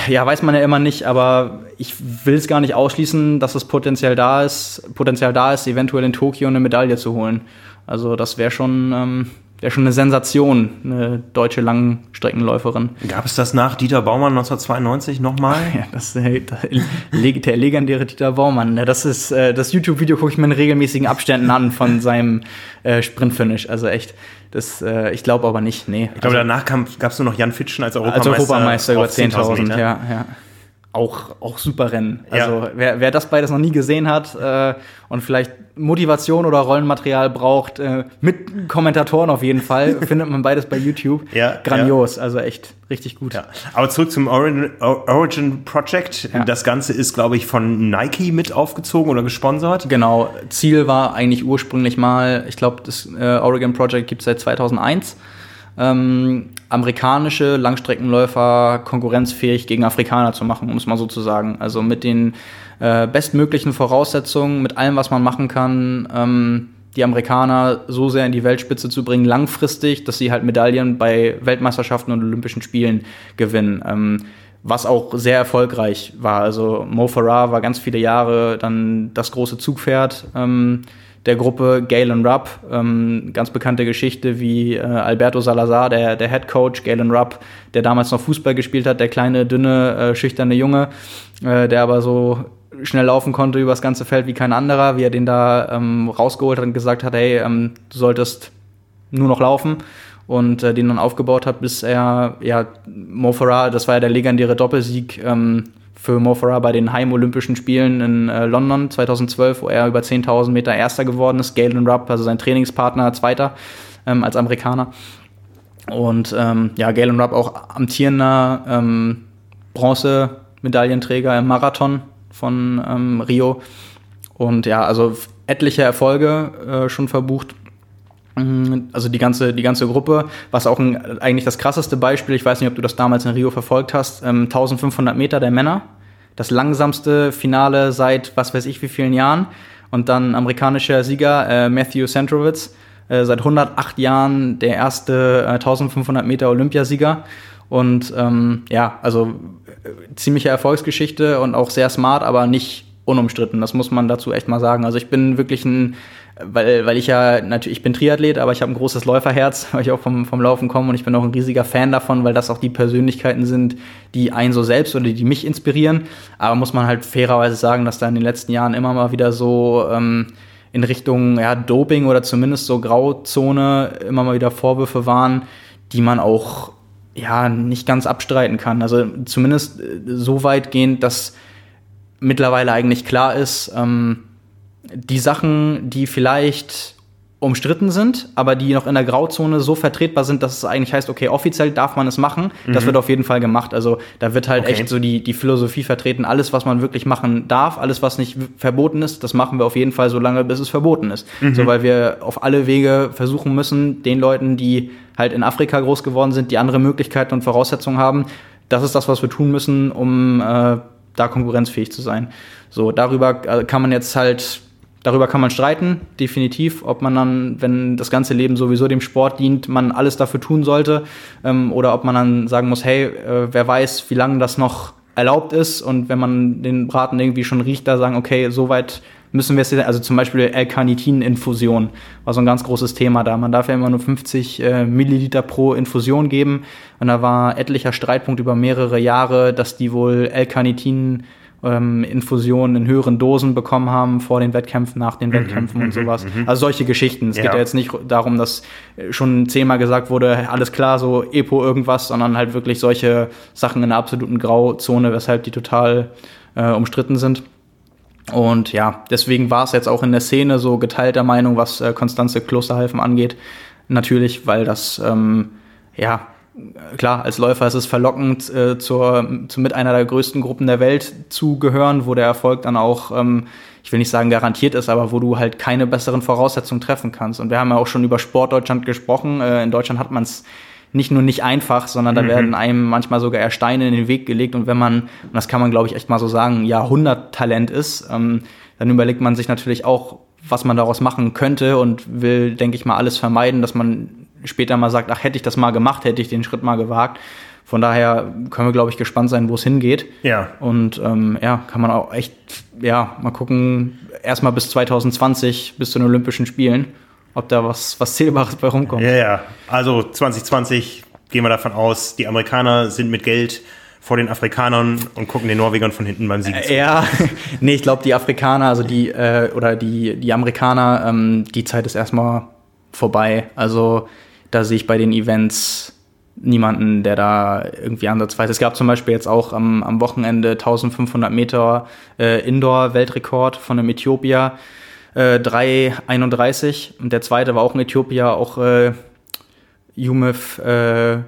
Ja, weiß man ja immer nicht, aber ich will es gar nicht ausschließen, dass das Potenzial da ist, Potenzial da ist, eventuell in Tokio eine Medaille zu holen. Also das wäre schon, ähm, wär schon eine Sensation, eine deutsche Langstreckenläuferin. Gab es das nach Dieter Baumann neunzehnhundertzweiundneunzig nochmal? Ja, das, äh, der legendäre Dieter Baumann. Das ist äh, das YouTube-Video gucke ich mir in regelmäßigen Abständen an von seinem äh, Sprintfinish. Also echt. Das, äh, ich glaube aber nicht, nee. Ich glaube, also, danach gab es nur noch Jan Fitschen als Europameister. Als Europameister über zehntausend, ja, ja. Auch, auch super Rennen. Ja. Also wer, wer das beides noch nie gesehen hat äh, und vielleicht Motivation oder Rollenmaterial braucht, äh, mit Kommentatoren auf jeden Fall, findet man beides bei YouTube. Ja, grandios, ja. Also echt richtig gut. Ja. Aber zurück zum Origin, Origin Project. Ja. Das Ganze ist, glaube ich, von Nike mit aufgezogen oder gesponsert. Genau, Ziel war eigentlich ursprünglich mal, ich glaube, das äh, Origin Project gibt es seit zweitausendeins. Ähm, amerikanische Langstreckenläufer konkurrenzfähig gegen Afrikaner zu machen, um es mal so zu sagen. Also mit den äh, bestmöglichen Voraussetzungen, mit allem, was man machen kann, ähm, die Amerikaner so sehr in die Weltspitze zu bringen, langfristig, dass sie halt Medaillen bei Weltmeisterschaften und Olympischen Spielen gewinnen. Ähm, was auch sehr erfolgreich war. Also Mo Farah war ganz viele Jahre dann das große Zugpferd ähm, der Gruppe. Galen Rupp, ähm, ganz bekannte Geschichte, wie äh, Alberto Salazar, der, der Head Coach, Galen Rupp, der damals noch Fußball gespielt hat, der kleine, dünne, äh, schüchterne Junge, äh, der aber so schnell laufen konnte übers ganze Feld wie kein anderer, wie er den da ähm, rausgeholt hat und gesagt hat, hey, ähm, du solltest nur noch laufen. Und äh, den dann aufgebaut hat, bis er, ja, Mo Farah, das war ja der legendäre Doppelsieg, ähm, für Mo Farah bei den Heimolympischen Spielen in äh, London zweitausendzwölf, wo er über zehntausend Meter Erster geworden ist. Galen Rupp, also sein Trainingspartner, Zweiter ähm, als Amerikaner. Und ähm, ja, Galen Rupp auch amtierender ähm, Bronzemedaillenträger im Marathon von ähm, Rio. Und ja, also etliche Erfolge äh, schon verbucht. Also die ganze die ganze Gruppe, was auch ein, eigentlich das krasseste Beispiel, ich weiß nicht, ob du das damals in Rio verfolgt hast, ähm, eintausendfünfhundert Meter der Männer, das langsamste Finale seit was weiß ich wie vielen Jahren, und dann amerikanischer Sieger äh, Matthew Centrowitz, äh, seit hundertacht Jahren der erste äh, eintausendfünfhundert Meter Olympiasieger. Und ähm, ja, also äh, ziemliche Erfolgsgeschichte und auch sehr smart, aber nicht unumstritten, das muss man dazu echt mal sagen. Also ich bin wirklich ein, weil weil ich ja, natürlich, ich bin Triathlet, aber ich habe ein großes Läuferherz, weil ich auch vom vom Laufen komme, und ich bin auch ein riesiger Fan davon, weil das auch die Persönlichkeiten sind, die einen so selbst oder die mich inspirieren. Aber muss man halt fairerweise sagen, dass da in den letzten Jahren immer mal wieder so ähm, in Richtung ja, Doping oder zumindest so Grauzone immer mal wieder Vorwürfe waren, die man auch ja nicht ganz abstreiten kann. Also zumindest so weitgehend, dass mittlerweile eigentlich klar ist, ähm, die Sachen, die vielleicht umstritten sind, aber die noch in der Grauzone so vertretbar sind, dass es eigentlich heißt, okay, offiziell darf man es machen, mhm. das wird auf jeden Fall gemacht. Also da wird halt okay. echt so die, die Philosophie vertreten, alles, was man wirklich machen darf, alles, was nicht w- verboten ist, das machen wir auf jeden Fall so lange, bis es verboten ist. Mhm. So, weil wir auf alle Wege versuchen müssen, den Leuten, die halt in Afrika groß geworden sind, die andere Möglichkeiten und Voraussetzungen haben, das ist das, was wir tun müssen, um äh, da konkurrenzfähig zu sein. So, darüber kann man jetzt halt, darüber kann man streiten, definitiv, ob man dann, wenn das ganze Leben sowieso dem Sport dient, man alles dafür tun sollte, ähm, oder ob man dann sagen muss, hey, äh, wer weiß, wie lange das noch erlaubt ist, und wenn man den Braten irgendwie schon riecht, da sagen, okay, so weit müssen wir es jetzt, also zum Beispiel L-Carnitin-Infusion war so ein ganz großes Thema da. Man darf ja immer nur fünfzig äh, Milliliter pro Infusion geben, und da war etlicher Streitpunkt über mehrere Jahre, dass die wohl L-Carnitin ähm, Infusionen in höheren Dosen bekommen haben vor den Wettkämpfen, nach den Wettkämpfen und sowas. Also solche Geschichten. Es ja. geht ja jetzt nicht darum, dass schon zehnmal gesagt wurde, alles klar, so Epo irgendwas, sondern halt wirklich solche Sachen in der absoluten Grauzone, weshalb die total äh, umstritten sind. Und ja, deswegen war es jetzt auch in der Szene so geteilter Meinung, was äh, Constanze Klosterhalfen angeht. Natürlich, weil das, ähm, ja, klar, als Läufer ist es verlockend, äh, zur, zu mit einer der größten Gruppen der Welt zu gehören, wo der Erfolg dann auch, ähm, ich will nicht sagen garantiert ist, aber wo du halt keine besseren Voraussetzungen treffen kannst. Und wir haben ja auch schon über Sportdeutschland gesprochen. Äh, in Deutschland hat man es nicht nur nicht einfach, sondern da mhm. werden einem manchmal sogar eher Steine in den Weg gelegt. Und wenn man, und das kann man, glaube ich, echt mal so sagen, Jahrhunderttalent ist, ähm, dann überlegt man sich natürlich auch, was man daraus machen könnte, und will, denke ich mal, alles vermeiden, dass man später mal sagt, ach, hätte ich das mal gemacht, hätte ich den Schritt mal gewagt. Von daher können wir, glaube ich, gespannt sein, wo es hingeht. Ja. Und ähm, ja, kann man auch echt, ja, mal gucken, erstmal bis zwanzig zwanzig, bis zu den Olympischen Spielen, ob da was, was Zählbares bei rumkommt. Ja, ja. Also zwanzig zwanzig gehen wir davon aus, die Amerikaner sind mit Geld vor den Afrikanern und gucken den Norwegern von hinten beim Siegen zu. Äh, ja, nee, ich glaube, die Afrikaner, also die, äh, oder die, die Amerikaner, ähm, die Zeit ist erstmal vorbei. Also da sehe ich bei den Events niemanden, der da irgendwie ansatzweise. Es gab zum Beispiel jetzt auch am, am Wochenende eintausendfünfhundert Meter äh, Indoor-Weltrekord von einem Äthiopier. drei einunddreißig, und der zweite war auch in Äthiopien, auch äh, Yumif äh,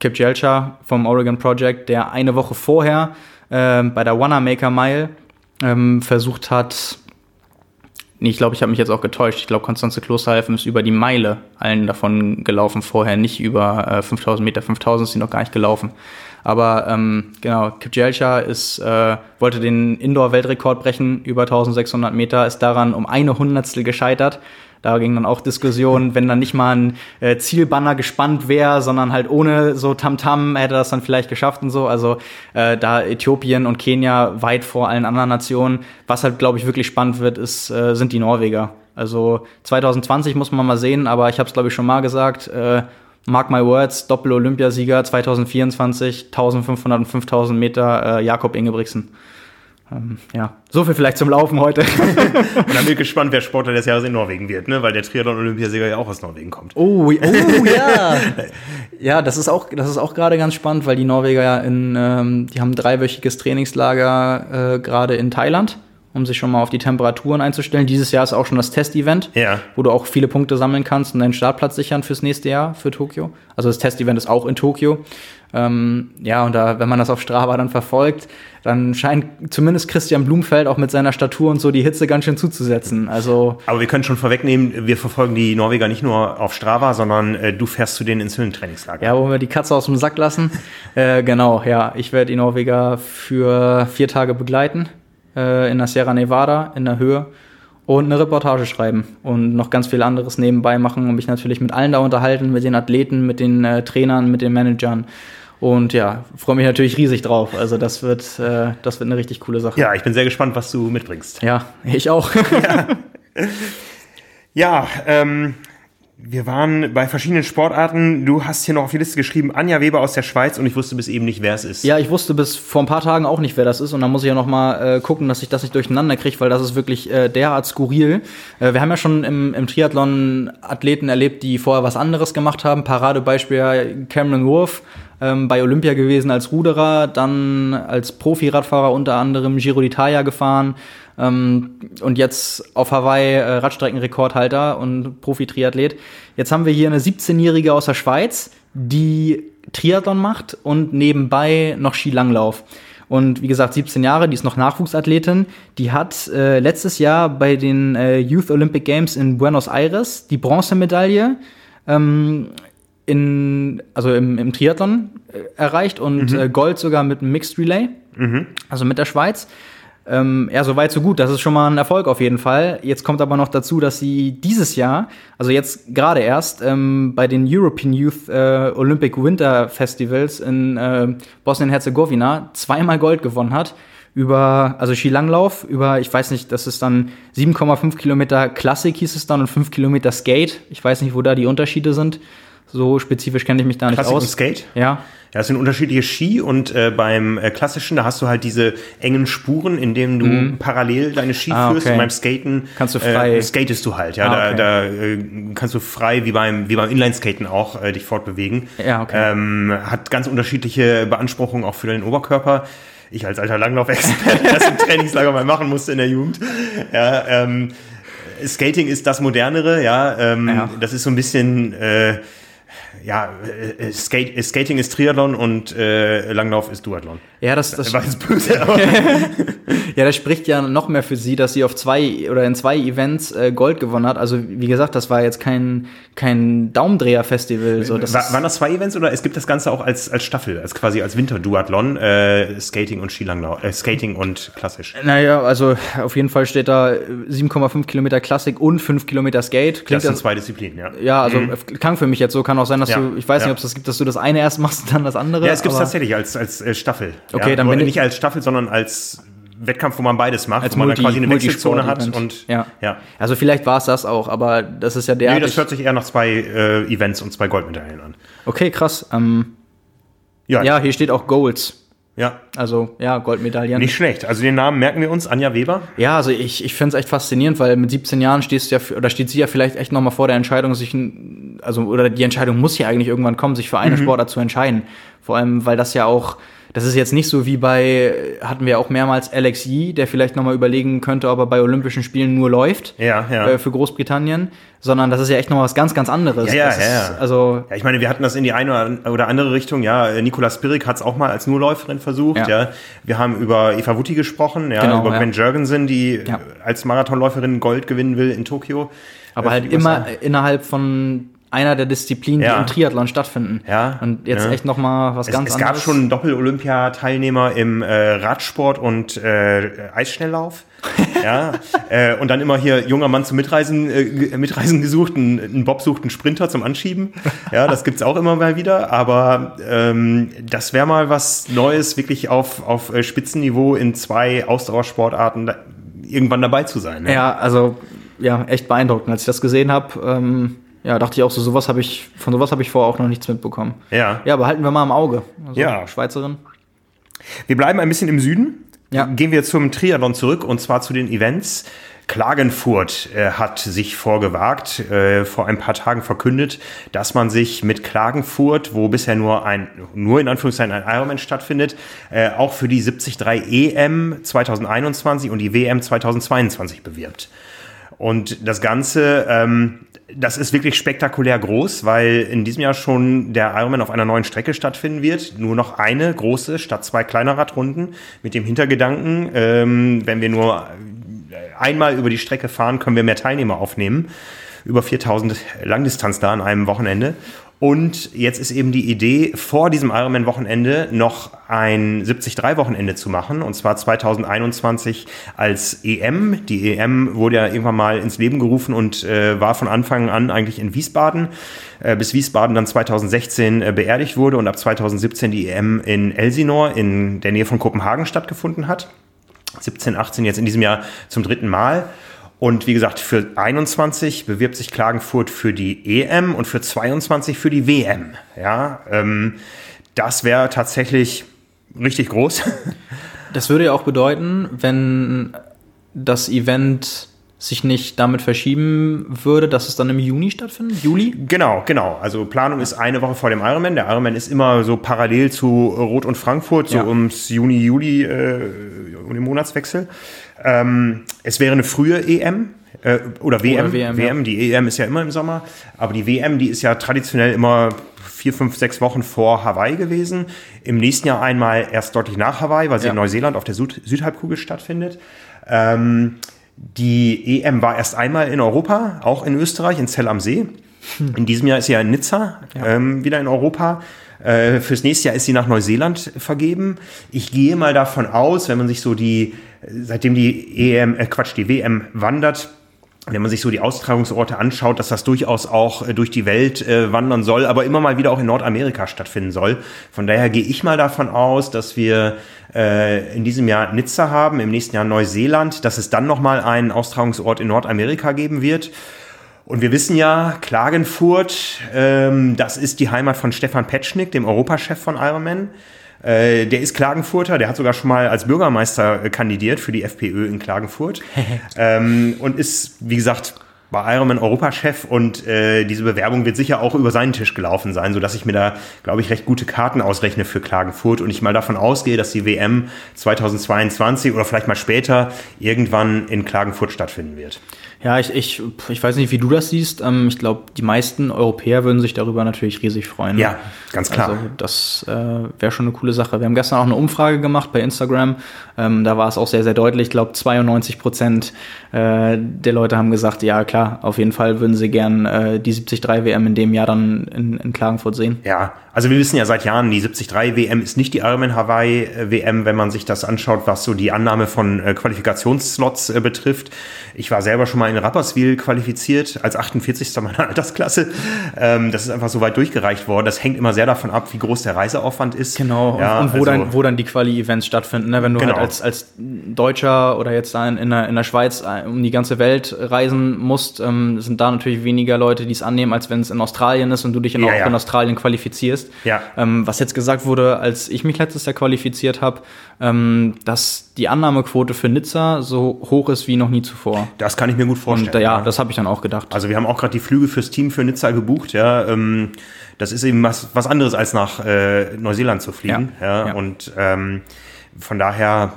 Kipjelcha vom Oregon Project, der eine Woche vorher äh, bei der Wanamaker Mile ähm, versucht hat, nee, ich glaube, ich habe mich jetzt auch getäuscht, ich glaube, Constanze Klosterhalfen ist über die Meile allen davon gelaufen vorher, nicht über äh, fünftausend Meter, fünftausend ist sie noch gar nicht gelaufen. Aber ähm, genau, Kipjelcha ist äh, wollte den Indoor-Weltrekord brechen, über eintausendsechshundert Meter, ist daran um eine Hundertstel gescheitert. Da ging dann auch Diskussionen, wenn dann nicht mal ein äh, Zielbanner gespannt wäre, sondern halt ohne so Tamtam, hätte das dann vielleicht geschafft und so. Also äh, da Äthiopien und Kenia weit vor allen anderen Nationen. Was halt, glaube ich, wirklich spannend wird, ist äh, sind die Norweger. Also zwanzig zwanzig muss man mal sehen, aber ich habe es, glaube ich, schon mal gesagt, äh, mark my words, Doppel-Olympiasieger zwanzig vierundzwanzig, eintausendfünfhundert und fünftausend Meter, äh, Jakob Ingebrigtsen. Ähm, ja, so viel vielleicht zum Laufen heute. Und dann bin ich gespannt, wer Sportler des Jahres in Norwegen wird, ne? Weil der Triathlon-Olympiasieger ja auch aus Norwegen kommt. Oh, oh ja. Ja, das ist auch, das ist auch gerade ganz spannend, weil die Norweger ja in, ähm, die haben ein dreiwöchiges Trainingslager äh, gerade in Thailand. um sich schon mal auf die Temperaturen einzustellen. Dieses Jahr ist auch schon das Testevent, ja, wo du auch viele Punkte sammeln kannst und deinen Startplatz sichern fürs nächste Jahr, für Tokio. Also das Testevent ist auch in Tokio. Ähm, ja, und da, wenn man das auf Strava dann verfolgt, dann scheint zumindest Christian Blumfeld auch mit seiner Statur und so die Hitze ganz schön zuzusetzen. Also, aber wir können schon vorwegnehmen, wir verfolgen die Norweger nicht nur auf Strava, sondern äh, du fährst zu denen ins Höhentrainingslager. Ja, wo wir die Katze aus dem Sack lassen. äh, genau, ja, ich werde die Norweger für vier Tage begleiten äh, in der Sierra Nevada, in der Höhe, und eine Reportage schreiben und noch ganz viel anderes nebenbei machen und mich natürlich mit allen da unterhalten, mit den Athleten, mit den äh, Trainern, mit den Managern. Und ja, freue mich natürlich riesig drauf. Also das wird, äh, das wird eine richtig coole Sache. Ja, ich bin sehr gespannt, was du mitbringst. Ja, ich auch. Ja, ja ähm, wir waren bei verschiedenen Sportarten. Du hast hier noch auf die Liste geschrieben, Anja Weber aus der Schweiz, und ich wusste bis eben nicht, wer es ist. Ja, ich wusste bis vor ein paar Tagen auch nicht, wer das ist. Und dann muss ich ja noch mal äh, gucken, dass ich das nicht durcheinander kriege, weil das ist wirklich äh, derart skurril. Äh, wir haben ja schon im, im Triathlon Athleten erlebt, die vorher was anderes gemacht haben. Paradebeispiel Cameron Wurf. Bei Olympia gewesen als Ruderer, dann als Profi-Radfahrer unter anderem Giro d'Italia gefahren ähm, und jetzt auf Hawaii äh, Radstreckenrekordhalter und Profi-Triathlet. Jetzt haben wir hier eine siebzehnjährige aus der Schweiz, die Triathlon macht und nebenbei noch Skilanglauf. Und wie gesagt, siebzehn Jahre, die ist noch Nachwuchsathletin. Die hat äh, letztes Jahr bei den äh, Youth Olympic Games in Buenos Aires die Bronzemedaille ähm, in, also im, im Triathlon äh, erreicht und mhm. äh, Gold sogar mit einem Mixed Relay, mhm. also mit der Schweiz. Ähm, ja, so weit, so gut. Das ist schon mal ein Erfolg auf jeden Fall. Jetzt kommt aber noch dazu, dass sie dieses Jahr, also jetzt gerade erst, ähm, bei den European Youth äh, Olympic Winter Festivals in äh, Bosnien-Herzegowina zweimal Gold gewonnen hat. Über, also Skilanglauf, über, ich weiß nicht, das ist dann sieben Komma fünf Kilometer Klassik hieß es dann und fünf Kilometer Skate. Ich weiß nicht, wo da die Unterschiede sind. So spezifisch kenne ich mich da nicht Klassik aus. Klassik und Skate? Ja. Ja, das sind unterschiedliche Ski und äh, beim äh, klassischen, da hast du halt diese engen Spuren, in denen du mm. parallel deine Ski ah, führst, okay. Und beim Skaten kannst du frei äh, skatest du halt, ja, ah, okay. da, da äh, kannst du frei wie beim wie beim Inlineskaten auch äh, dich fortbewegen. Ja, okay. Ähm, hat ganz unterschiedliche Beanspruchungen auch für den Oberkörper. Ich als alter Langlaufexperte das im Trainingslager mal machen musste in der Jugend. Ja, ähm, Skating ist das modernere, ja, ähm, ja. Das ist so ein bisschen äh, ja, Skate, Skating ist Triathlon und äh, Langlauf ist Duathlon. Ja, das, das, das ist böse. Ja, das spricht ja noch mehr für sie, dass sie auf zwei oder in zwei Events äh, Gold gewonnen hat. Also wie gesagt, das war jetzt kein kein Daumendreher-Festival. So, das war, waren das zwei Events oder es gibt das Ganze auch als als Staffel, als quasi als Winter-Duathlon, äh, Skating und Skilanglauf, äh, Skating und klassisch. Naja, also auf jeden Fall steht da sieben Komma fünf Kilometer Klassik und fünf Kilometer Skate. Klingt das sind das, zwei Disziplinen, ja. Ja, also mhm. klang für mich jetzt so, kann auch sein, dass ja. du, ich weiß ja. nicht, ob es das gibt, dass du das eine erst machst und dann das andere. Ja, es gibt es tatsächlich als als äh, Staffel. Okay, ja, dann bin ich nicht als Staffel, sondern als Wettkampf, wo man beides macht, als wo man Multi, dann quasi eine Wechselzone hat. Und, ja. Ja. Also vielleicht war es das auch, aber das ist ja der. Nee, das hört sich eher nach zwei äh, Events und zwei Goldmedaillen an. Okay, krass. Ähm, ja. ja, hier steht auch Goals. Ja. Also, ja, Goldmedaillen. Nicht schlecht. Also den Namen merken wir uns, Anja Weber. Ja, also ich, ich find's echt faszinierend, weil mit siebzehn Jahren stehst du ja, oder steht sie ja vielleicht echt nochmal vor der Entscheidung, sich, also, oder die Entscheidung muss ja eigentlich irgendwann kommen, sich für eine mhm. Sportart zu entscheiden. Vor allem, weil das ja auch, das ist jetzt nicht so wie bei, hatten wir auch mehrmals Alex Yee, der vielleicht nochmal überlegen könnte, ob er bei Olympischen Spielen nur läuft. Ja, ja. Äh, für Großbritannien. Sondern das ist ja echt nochmal was ganz, ganz anderes. Ja, ja, das ja, ist, also ja. Ich meine, wir hatten das in die eine oder andere Richtung. Ja, Nicola Spirik hat es auch mal als Nurläuferin versucht. Ja. Ja. Wir haben über Eva Wutti gesprochen, ja, genau, über Gwen ja. Jurgensen, die ja. als Marathonläuferin Gold gewinnen will in Tokio. Aber äh, halt immer innerhalb von einer der Disziplinen, ja. die im Triathlon stattfinden. Ja, und jetzt ja. echt nochmal was es, ganz es anderes. Es gab schon Doppel-Olympia-Teilnehmer im äh, Radsport und äh, Eisschnelllauf. Ja, äh, und dann immer hier junger Mann zum Mitreisen, äh, Mitreisen gesucht, ein, ein Bob sucht einen Sprinter zum Anschieben. Ja, das gibt's auch immer mal wieder. Aber ähm, das wäre mal was Neues, wirklich auf, auf Spitzenniveau in zwei Ausdauersportarten da, irgendwann dabei zu sein. Ne? Ja, also ja, echt beeindruckend. Als ich das gesehen habe, ähm ja, dachte ich auch so, sowas habe ich, von sowas habe ich vorher auch noch nichts mitbekommen. Ja. Ja, aber halten wir mal im Auge. Also, ja. Schweizerin. Wir bleiben ein bisschen im Süden. Ja. Gehen wir zum Triathlon zurück und zwar zu den Events. Klagenfurt äh, hat sich vorgewagt, äh, vor ein paar Tagen verkündet, dass man sich mit Klagenfurt, wo bisher nur ein, nur in Anführungszeichen ein Ironman stattfindet, äh, auch für die siebzig drei E M zwanzig einundzwanzig und die W M zwanzig zweiundzwanzig bewirbt. Und das Ganze, ähm, das ist wirklich spektakulär groß, weil in diesem Jahr schon der Ironman auf einer neuen Strecke stattfinden wird. Nur noch eine große statt zwei kleiner Radrunden mit dem Hintergedanken, ähm, wenn wir nur einmal über die Strecke fahren, können wir mehr Teilnehmer aufnehmen. Über viertausend Langdistanz da an einem Wochenende. Und jetzt ist eben die Idee, vor diesem Ironman-Wochenende noch ein siebzig drei Wochenende zu machen. Und zwar zwanzig einundzwanzig als E M. Die E M wurde ja irgendwann mal ins Leben gerufen und äh, war von Anfang an eigentlich in Wiesbaden, äh, bis Wiesbaden dann zwanzig sechzehn äh, beerdigt wurde und ab zwanzig siebzehn die E M in Elsinore in der Nähe von Kopenhagen stattgefunden hat. siebzehn, achtzehn jetzt in diesem Jahr zum dritten Mal. Und wie gesagt, für einundzwanzig bewirbt sich Klagenfurt für die E M und für zweiundzwanzig für die W M. Ja, ähm, das wäre tatsächlich richtig groß. Das würde ja auch bedeuten, wenn das Event sich nicht damit verschieben würde, dass es dann im Juni stattfindet? Juli? Genau, genau. Also Planung ist eine Woche vor dem Ironman. Der Ironman ist immer so parallel zu Rot und Frankfurt, so ja. ums Juni, Juli äh, um den Monatswechsel. Ähm, es wäre eine frühe E M äh, oder W M. Oder W M, W M ja. Die E M ist ja immer im Sommer, aber die W M, die ist ja traditionell immer vier, fünf, sechs Wochen vor Hawaii gewesen. Im nächsten Jahr einmal erst deutlich nach Hawaii, weil sie ja. in Neuseeland auf der Süd- Südhalbkugel stattfindet. Ähm, Die E M war erst einmal in Europa, auch in Österreich, in Zell am See. In diesem Jahr ist sie ja in Nizza, ja. Ähm, wieder in Europa. Äh, fürs nächste Jahr ist sie nach Neuseeland vergeben. Ich gehe mal davon aus, wenn man sich so die, seitdem die E M, äh Quatsch, die W M wandert, wenn man sich so die Austragungsorte anschaut, dass das durchaus auch durch die Welt äh, wandern soll, aber immer mal wieder auch in Nordamerika stattfinden soll. Von daher gehe ich mal davon aus, dass wir äh, in diesem Jahr Nizza haben, im nächsten Jahr Neuseeland, dass es dann nochmal einen Austragungsort in Nordamerika geben wird. Und wir wissen ja, Klagenfurt, ähm, das ist die Heimat von Stefan Petschnik, dem Europachef von Ironman. Der ist Klagenfurter, der hat sogar schon mal als Bürgermeister kandidiert für die F P Ö in Klagenfurt ähm, und ist, wie gesagt, bei Ironman Europachef und äh, diese Bewerbung wird sicher auch über seinen Tisch gelaufen sein, sodass ich mir da, glaube ich, recht gute Karten ausrechne für Klagenfurt und ich mal davon ausgehe, dass die W M zwanzig zweiundzwanzig oder vielleicht mal später irgendwann in Klagenfurt stattfinden wird. Ja, ich, ich, ich weiß nicht, wie du das siehst. Ich glaube, die meisten Europäer würden sich darüber natürlich riesig freuen. Ja, ganz klar. Also das äh, wäre schon eine coole Sache. Wir haben gestern auch eine Umfrage gemacht bei Instagram. Ähm, da war es auch sehr, sehr deutlich. Ich glaube, zweiundneunzig Prozent äh, der Leute haben gesagt, ja klar, auf jeden Fall würden sie gern äh, die siebzig drei W M in dem Jahr dann in, in Klagenfurt sehen. Ja, also wir wissen ja seit Jahren, die siebzig drei W M ist nicht die Ironman Hawaii W M, wenn man sich das anschaut, was so die Annahme von äh, Qualifikationsslots äh, betrifft. Ich war selber schon mal in in Rapperswil qualifiziert, als achtundvierzigster meiner Altersklasse. Ähm, das ist einfach so weit durchgereicht worden. Das hängt immer sehr davon ab, wie groß der Reiseaufwand ist. Genau, ja, und wo, also, dann, wo dann die Quali-Events stattfinden. Ne? Wenn du genau. halt als, als Deutscher oder jetzt da in, in, der, in der Schweiz um die ganze Welt reisen musst, ähm, sind da natürlich weniger Leute, die es annehmen, als wenn es in Australien ist und du dich in, ja, auch ja. in Australien qualifizierst. Ja. Ähm, was jetzt gesagt wurde, als ich mich letztes Jahr qualifiziert habe, ähm, dass die Annahmequote für Nizza so hoch ist wie noch nie zuvor. Das kann ich mir gut vorstellen. Und, ja, ja, das habe ich dann auch gedacht. Also wir haben auch gerade die Flüge fürs Team für Nizza gebucht. Ja, ähm, das ist eben was, was anderes, als nach äh, Neuseeland zu fliegen. Ja, ja, ja. Und ähm, von daher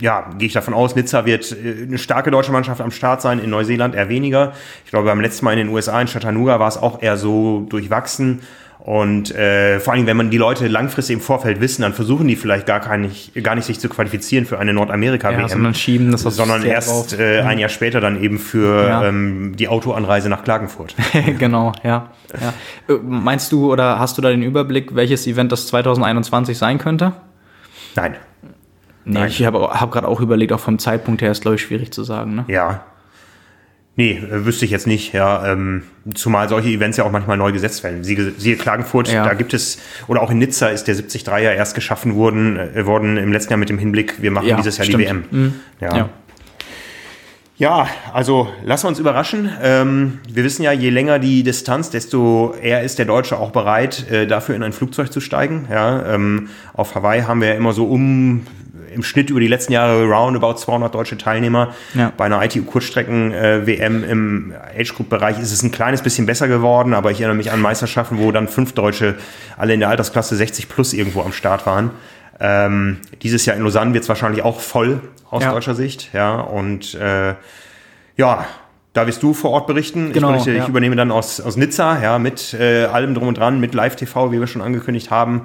ja, gehe ich davon aus, Nizza wird äh, eine starke deutsche Mannschaft am Start sein, in Neuseeland eher weniger. Ich glaube, beim letzten Mal in den U S A in Chattanooga war es auch eher so durchwachsen. Und äh, vor allem, wenn man die Leute langfristig im Vorfeld wissen, dann versuchen die vielleicht gar, kein, gar nicht sich zu qualifizieren für eine Nordamerika-W M, ja, sondern, schieben, das sondern erst äh, ein Jahr später dann eben für ja. ähm, die Autoanreise nach Klagenfurt. Genau, ja. ja. Meinst du oder hast du da den Überblick, welches Event das zwanzig einundzwanzig sein könnte? Nein. Nee, Nein. Ich habe hab gerade auch überlegt, auch vom Zeitpunkt her ist, glaube ich, schwierig zu sagen. Ne? Ja. Nee, wüsste ich jetzt nicht, ja, ähm, zumal solche Events ja auch manchmal neu gesetzt werden. Sie, siehe Klagenfurt, ja. da gibt es, oder auch in Nizza ist der siebzig dreier erst geschaffen worden, äh, worden im letzten Jahr mit dem Hinblick, wir machen ja, dieses Jahr stimmt. die W M. Mhm. Ja. Ja. ja, also lassen wir uns überraschen. Ähm, wir wissen ja, je länger die Distanz, desto eher ist der Deutsche auch bereit, äh, dafür in ein Flugzeug zu steigen. Ja, ähm, auf Hawaii haben wir ja immer so um im Schnitt über die letzten Jahre roundabout zweihundert deutsche Teilnehmer. Ja. Bei einer I T U-Kurzstrecken-W M im Age-Group-Bereich ist es ein kleines bisschen besser geworden, aber ich erinnere mich an Meisterschaften, wo dann fünf Deutsche alle in der Altersklasse sechzig plus irgendwo am Start waren. Ähm, dieses Jahr in Lausanne wird es wahrscheinlich auch voll aus ja. deutscher Sicht. Ja, und äh, ja, da wirst du vor Ort berichten. Genau, ich, berichte, ja. ich übernehme dann aus, aus Nizza, ja, mit äh, allem drum und dran, mit Live-T V, wie wir schon angekündigt haben.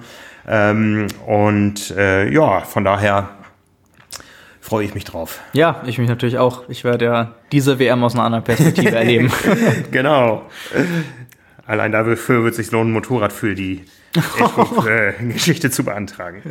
Ähm, und äh, ja, von daher freue ich mich drauf. Ja, ich mich natürlich auch. Ich werde ja diese W M aus einer anderen Perspektive erleben. Genau. Allein dafür wird es sich lohnen, ein Motorrad für die Echtrup, äh, Geschichte zu beantragen.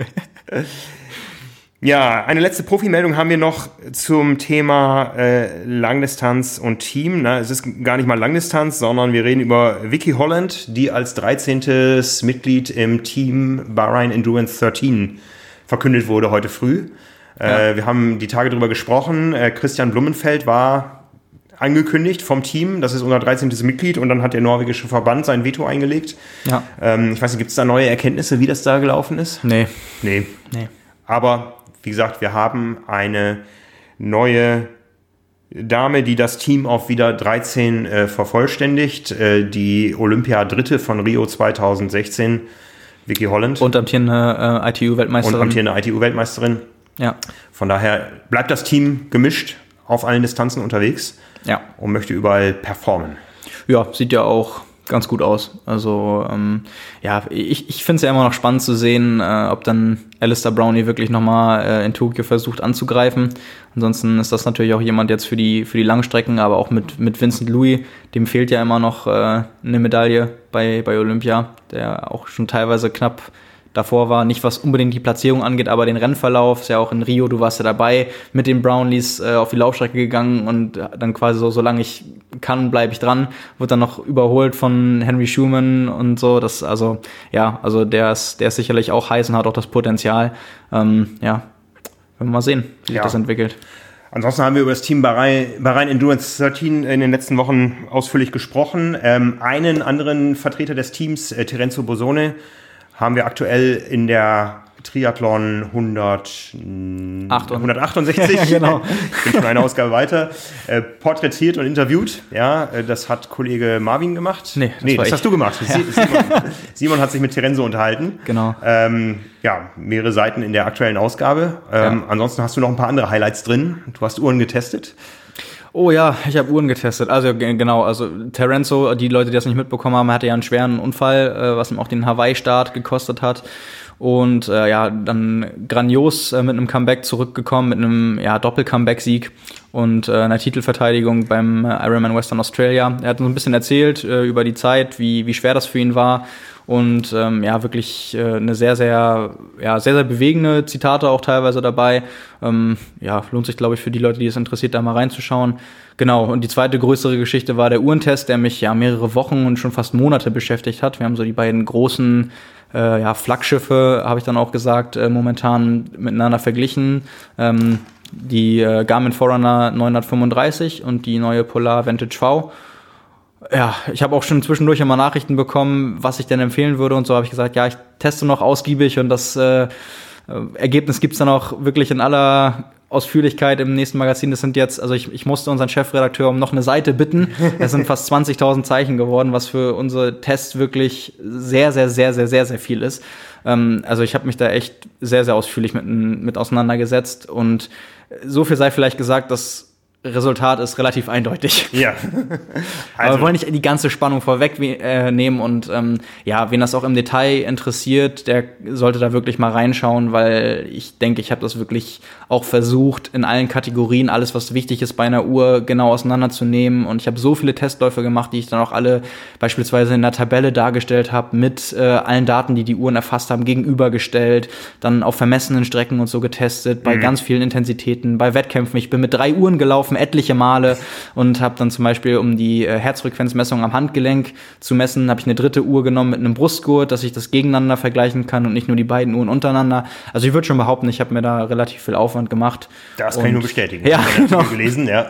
Ja, eine letzte Profimeldung haben wir noch zum Thema äh, Langdistanz und Team. Na, es ist gar nicht mal Langdistanz, sondern wir reden über Vicky Holland, die als dreizehntes Mitglied im Team Bahrain Endurance dreizehn verkündet wurde heute früh. Äh, ja. Wir haben die Tage drüber gesprochen. Äh, Christian Blumenfeld war angekündigt vom Team, das ist unser dreizehntes Mitglied, und dann hat der norwegische Verband sein Veto eingelegt. Ja. Ähm, ich weiß nicht, gibt es da neue Erkenntnisse, wie das da gelaufen ist? Nee. Nee. Nee. Aber wie gesagt, wir haben eine neue Dame, die das Team auf wieder dreizehn äh, vervollständigt. Äh, die Olympia-Dritte von Rio zweitausendsechzehn, Vicky Holland. Und amtierende äh, I T U-Weltmeisterin. Und amtierende I T U-Weltmeisterin. Ja. Von daher bleibt das Team gemischt auf allen Distanzen unterwegs. Ja. Und möchte überall performen. Ja, sieht ja auch ganz gut aus. Also ähm, ja, ich, ich finde es ja immer noch spannend zu sehen, äh, ob dann Alistair Brownie wirklich nochmal äh, in Tokio versucht anzugreifen. Ansonsten ist das natürlich auch jemand jetzt für die für die Langstrecken, aber auch mit, mit Vincent Louis, dem fehlt ja immer noch äh, eine Medaille bei, bei Olympia, der auch schon teilweise knapp davor war, nicht was unbedingt die Platzierung angeht, aber den Rennverlauf, ist ja auch in Rio, du warst ja dabei, mit den Brownlees äh, auf die Laufstrecke gegangen und dann quasi so, solange ich kann, bleibe ich dran, wurde dann noch überholt von Henry Schumann und so, das, also, ja, also der ist, der ist sicherlich auch heiß und hat auch das Potenzial, ähm, ja, werden wir mal sehen, wie sich ja. das entwickelt. Ansonsten haben wir über das Team Bahrain, Bahrain Endurance dreizehn in den letzten Wochen ausführlich gesprochen, ähm, einen anderen Vertreter des Teams, äh, Terenzo Bozzone, haben wir aktuell in der Triathlon hundert, hundertachtundsechzig, ja, genau. Ich bin schon eine Ausgabe weiter, äh, porträtiert und interviewt. Ja, äh, das hat Kollege Marvin gemacht. Nee, das, nee, das hast du gemacht. Ja. Simon, Simon hat sich mit Terenzo unterhalten. Genau. Ähm, ja, mehrere Seiten in der aktuellen Ausgabe. Ähm, ja. Ansonsten hast du noch ein paar andere Highlights drin. Du hast Uhren getestet. Oh ja, ich habe Uhren getestet. Also g- genau, also Terenzo, die Leute, die das nicht mitbekommen haben, hatte ja einen schweren Unfall, äh, was ihm auch den Hawaii-Start gekostet hat. Und äh, ja, dann grandios äh, mit einem Comeback zurückgekommen, mit einem ja, Doppel-Comeback-Sieg und äh, einer Titelverteidigung beim äh, Ironman Western Australia. Er hat uns ein bisschen erzählt äh, über die Zeit, wie, wie schwer das für ihn war. Und ähm, ja, wirklich äh, eine sehr, sehr, ja, sehr, sehr bewegende Zitate auch teilweise dabei. Ähm, ja, lohnt sich, glaube ich, für die Leute, die es interessiert, da mal reinzuschauen. Genau, und die zweite größere Geschichte war der Uhrentest, der mich ja mehrere Wochen und schon fast Monate beschäftigt hat. Wir haben so die beiden großen äh, ja, Flaggschiffe, habe ich dann auch gesagt, äh, momentan miteinander verglichen. Ähm, die äh, Garmin Forerunner neunhundertfünfunddreißig und die neue Polar Vantage V. Ja, ich habe auch schon zwischendurch immer Nachrichten bekommen, was ich denn empfehlen würde und so habe ich gesagt, ja, ich teste noch ausgiebig und das äh, Ergebnis gibt's dann auch wirklich in aller Ausführlichkeit im nächsten Magazin. Das sind jetzt, also ich, ich musste unseren Chefredakteur um noch eine Seite bitten. Das sind fast zwanzigtausend Zeichen geworden, was für unsere Tests wirklich sehr, sehr, sehr, sehr, sehr, sehr viel ist. Ähm, also ich habe mich da echt sehr, sehr ausführlich mit, mit auseinandergesetzt und so viel sei vielleicht gesagt, dass Resultat ist relativ eindeutig. Ja. Also. Aber wir wollen nicht die ganze Spannung vorwegnehmen äh, und ähm, ja, wen das auch im Detail interessiert, der sollte da wirklich mal reinschauen, weil ich denke, ich habe das wirklich auch versucht, in allen Kategorien alles, was wichtig ist bei einer Uhr, genau auseinanderzunehmen und ich habe so viele Testläufe gemacht, die ich dann auch alle beispielsweise in einer Tabelle dargestellt habe, mit äh, allen Daten, die die Uhren erfasst haben, gegenübergestellt, dann auf vermessenen Strecken und so getestet, bei mhm. ganz vielen Intensitäten, bei Wettkämpfen. Ich bin mit drei Uhren gelaufen, gelaufen, etliche Male, und habe dann zum Beispiel, um die äh, Herzfrequenzmessung am Handgelenk zu messen, habe ich eine dritte Uhr genommen mit einem Brustgurt, dass ich das gegeneinander vergleichen kann und nicht nur die beiden Uhren untereinander. Also ich würde schon behaupten, ich habe mir da relativ viel Aufwand gemacht. Das und, kann ich nur bestätigen. Ja, ich genau. gelesen, ja.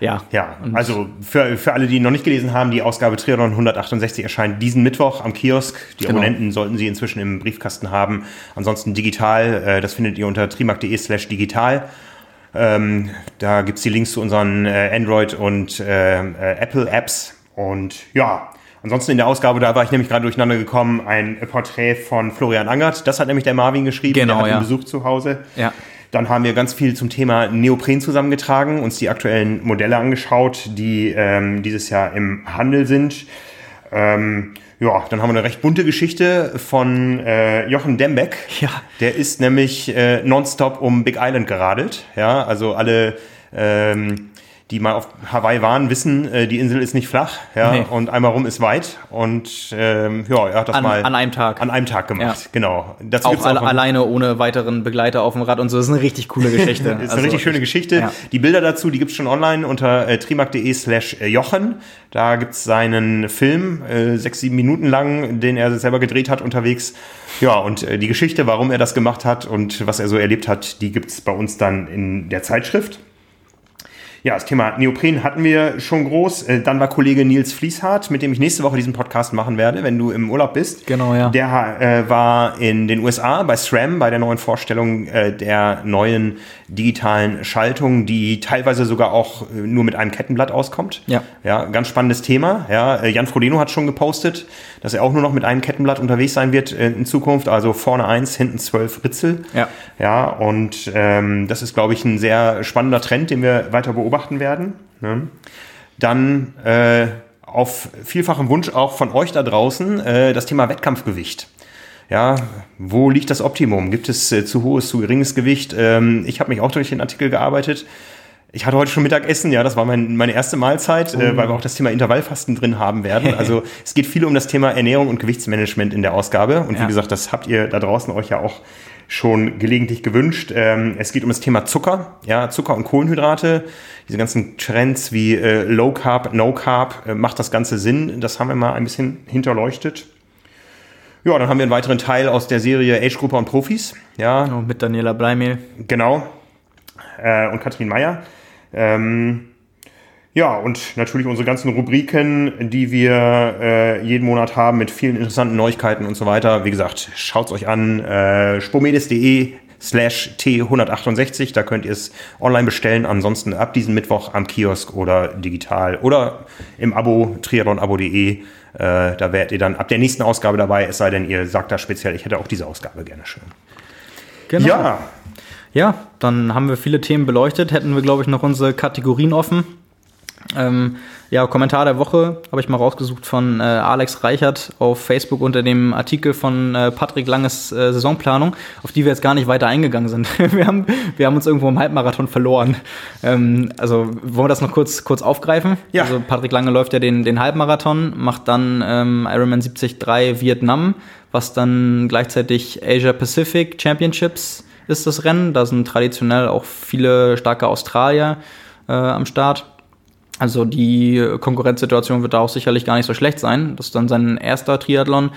Ja. Ja. Also für, für alle, die noch nicht gelesen haben, die Ausgabe Triathlon hundertachtundsechzig erscheint diesen Mittwoch am Kiosk. Die genau. Abonnenten sollten sie inzwischen im Briefkasten haben. Ansonsten digital, das findet ihr unter trimark.de slash digital. Da gibt es die Links zu unseren Android- und Apple-Apps. Und ja, ansonsten in der Ausgabe, da war ich nämlich gerade durcheinander gekommen, ein Porträt von Florian Angert. Das hat nämlich der Marvin geschrieben, genau, der hat ja. einen Besuch zu Hause. Ja. Dann haben wir ganz viel zum Thema Neopren zusammengetragen, uns die aktuellen Modelle angeschaut, die ähm, dieses Jahr im Handel sind. Ähm, ja, dann haben wir eine recht bunte Geschichte von äh, Jochen Dembeck. Ja. Der ist nämlich äh, nonstop um Big Island geradelt. Ja, also alle, ähm, die mal auf Hawaii waren, wissen, äh, die Insel ist nicht flach. Ja, nee. Und einmal rum ist weit. Und ähm, ja, er hat das an, mal an einem Tag, an einem Tag gemacht. Ja. Genau. Dazu auch, alle, auch alleine ohne weiteren Begleiter auf dem Rad und so. Das ist eine richtig coole Geschichte. ist eine also, richtig schöne Geschichte. Ja. Die Bilder dazu, die gibt's schon online unter äh, trimark.de slash Jochen. Da gibt's seinen Film, äh, sechs, sieben Minuten lang, den er selber gedreht hat unterwegs. Ja, und äh, die Geschichte, warum er das gemacht hat und was er so erlebt hat, die gibt's bei uns dann in der Zeitschrift. Ja, das Thema Neopren hatten wir schon groß. Dann war Kollege Nils Fließhardt, mit dem ich nächste Woche diesen Podcast machen werde, wenn du im Urlaub bist. Genau, ja. Der äh, war in den U S A bei SRAM, bei der neuen Vorstellung äh, der neuen digitalen Schaltung, die teilweise sogar auch äh, nur mit einem Kettenblatt auskommt. Ja. Ja, ganz spannendes Thema. Ja, äh, Jan Frodeno hat schon gepostet, dass er auch nur noch mit einem Kettenblatt unterwegs sein wird äh, in Zukunft. Also vorne eins, hinten zwölf Ritzel. Ja. Ja, und ähm, das ist, glaube ich, ein sehr spannender Trend, den wir weiter beobachten werden. Ne? Dann äh, auf vielfachem Wunsch auch von euch da draußen äh, das Thema Wettkampfgewicht. Ja, wo liegt das Optimum? Gibt es äh, zu hohes, zu geringes Gewicht? Ähm, ich habe mich auch durch den Artikel gearbeitet. Ich hatte heute schon Mittagessen, ja, das war mein, meine erste Mahlzeit, oh. äh, weil wir auch das Thema Intervallfasten drin haben werden. Also es geht viel um das Thema Ernährung und Gewichtsmanagement in der Ausgabe. Und ja. wie gesagt, das habt ihr da draußen euch ja auch schon gelegentlich gewünscht. Ähm, es geht um das Thema Zucker, ja, Zucker und Kohlenhydrate. Diese ganzen Trends wie äh, Low Carb, No Carb, äh, macht das Ganze Sinn? Das haben wir mal ein bisschen hinterleuchtet. Ja, dann haben wir einen weiteren Teil aus der Serie Age-Gruppe und Profis. Ja, oh, mit Daniela Bleimehl. Genau. Äh, und Katrin Meyer. Ähm, ja, und natürlich unsere ganzen Rubriken, die wir äh, jeden Monat haben mit vielen interessanten Neuigkeiten und so weiter. Wie gesagt, schaut's euch an, äh, spomedes.de slash t168, da könnt ihr es online bestellen. Ansonsten ab diesem Mittwoch am Kiosk oder digital oder im Abo, triathlonabo.de. Äh, da werdet ihr dann ab der nächsten Ausgabe dabei, es sei denn, ihr sagt da speziell, ich hätte auch diese Ausgabe gerne schön. Genau. Ja. Ja, dann haben wir viele Themen beleuchtet. Hätten wir, glaube ich, noch unsere Kategorien offen. Ähm, ja, Kommentar der Woche habe ich mal rausgesucht von äh, Alex Reichert auf Facebook unter dem Artikel von äh, Patrick Langes äh, Saisonplanung, auf die wir jetzt gar nicht weiter eingegangen sind. Wir haben, wir haben uns irgendwo im Halbmarathon verloren. Ähm, also wollen wir das noch kurz, kurz aufgreifen? Ja. Also Patrick Lange läuft ja den, den Halbmarathon, macht dann ähm, Ironman siebzig Komma drei Vietnam, was dann gleichzeitig Asia Pacific Championships ist das Rennen. Da sind traditionell auch viele starke Australier äh, am Start. Also die Konkurrenzsituation wird da auch sicherlich gar nicht so schlecht sein. Das ist dann sein erster Triathlon.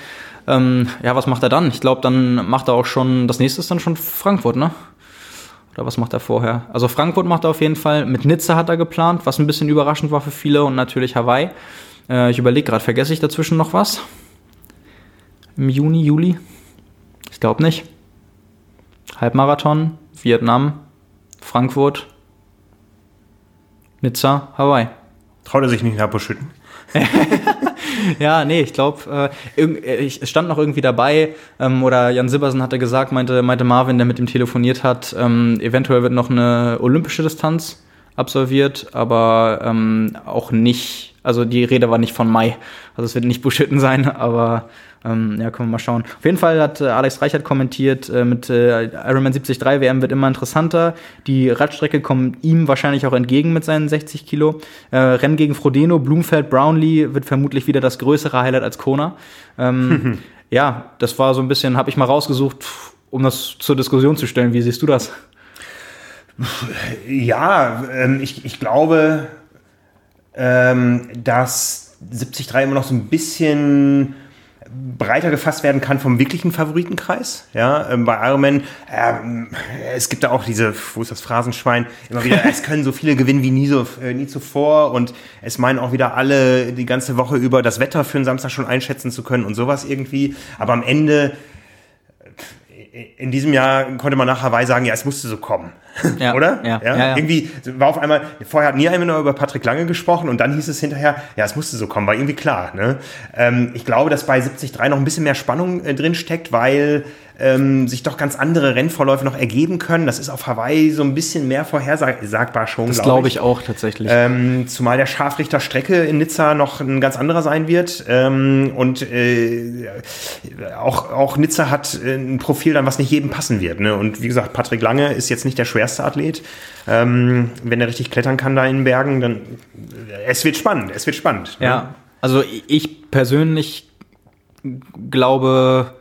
Ähm, ja, was macht er dann? Ich glaube, dann macht er auch schon, das nächste ist dann schon Frankfurt, ne? Oder was macht er vorher? Also Frankfurt macht er auf jeden Fall. Mit Nizza hat er geplant, was ein bisschen überraschend war für viele. Und natürlich Hawaii. Äh, ich überlege gerade, vergesse ich dazwischen noch was? Im Juni, Juli? Ich glaube nicht. Halbmarathon, Vietnam, Frankfurt, Nizza, Hawaii. Traut er sich nicht nach Buschütten? Ja, nee, ich glaube, äh, es stand noch irgendwie dabei, ähm, oder Jan Sibbersen hatte gesagt, meinte, meinte Marvin, der mit ihm telefoniert hat, ähm, eventuell wird noch eine olympische Distanz absolviert, aber ähm, auch nicht, also die Rede war nicht von Mai, also es wird nicht Buschütten sein, aber ähm, ja, können wir mal schauen. Auf jeden Fall hat äh, Alex Reichert kommentiert, äh, mit äh, Ironman siebzig Komma drei W M wird immer interessanter, die Radstrecke kommt ihm wahrscheinlich auch entgegen mit seinen sechzig Kilo, äh, Rennen gegen Frodeno, Blumfeld, Brownlee wird vermutlich wieder das größere Highlight als Kona. Ähm, ja, das war so ein bisschen, habe ich mal rausgesucht, um das zur Diskussion zu stellen, wie siehst du das? Ja, ähm, ich, ich glaube, ähm, dass siebzig drei immer noch so ein bisschen breiter gefasst werden kann vom wirklichen Favoritenkreis. Ja, ähm, bei Ironman, ähm, es gibt da auch diese, wo ist das Phrasenschwein, immer wieder, es können so viele gewinnen wie nie, so, äh, nie zuvor, und es meinen auch wieder alle die ganze Woche über, das Wetter für den Samstag schon einschätzen zu können und sowas irgendwie. Aber am Ende, in diesem Jahr konnte man nach Hawaii sagen, ja, es musste so kommen. Ja, oder? Ja, ja? Ja, ja. Irgendwie war auf einmal, vorher hat nie einer über Patrick Lange gesprochen, und dann hieß es hinterher, ja, es musste so kommen, war irgendwie klar. Ne? Ähm, ich glaube, dass bei siebzig drei noch ein bisschen mehr Spannung äh, drin steckt, weil ähm, sich doch ganz andere Rennvorläufe noch ergeben können. Das ist auf Hawaii so ein bisschen mehr vorhersagbar schon, glaube ich. Das glaube ich auch tatsächlich. Ähm, zumal der Scharfrichter Strecke in Nizza noch ein ganz anderer sein wird. Ähm, und äh, auch, auch Nizza hat ein Profil, dann was nicht jedem passen wird. Ne? Und wie gesagt, Patrick Lange ist jetzt nicht der schwerste Athlet. Ähm, wenn er richtig klettern kann da in den Bergen, dann es wird spannend, es wird spannend. Ja, ne? Also ich persönlich glaube,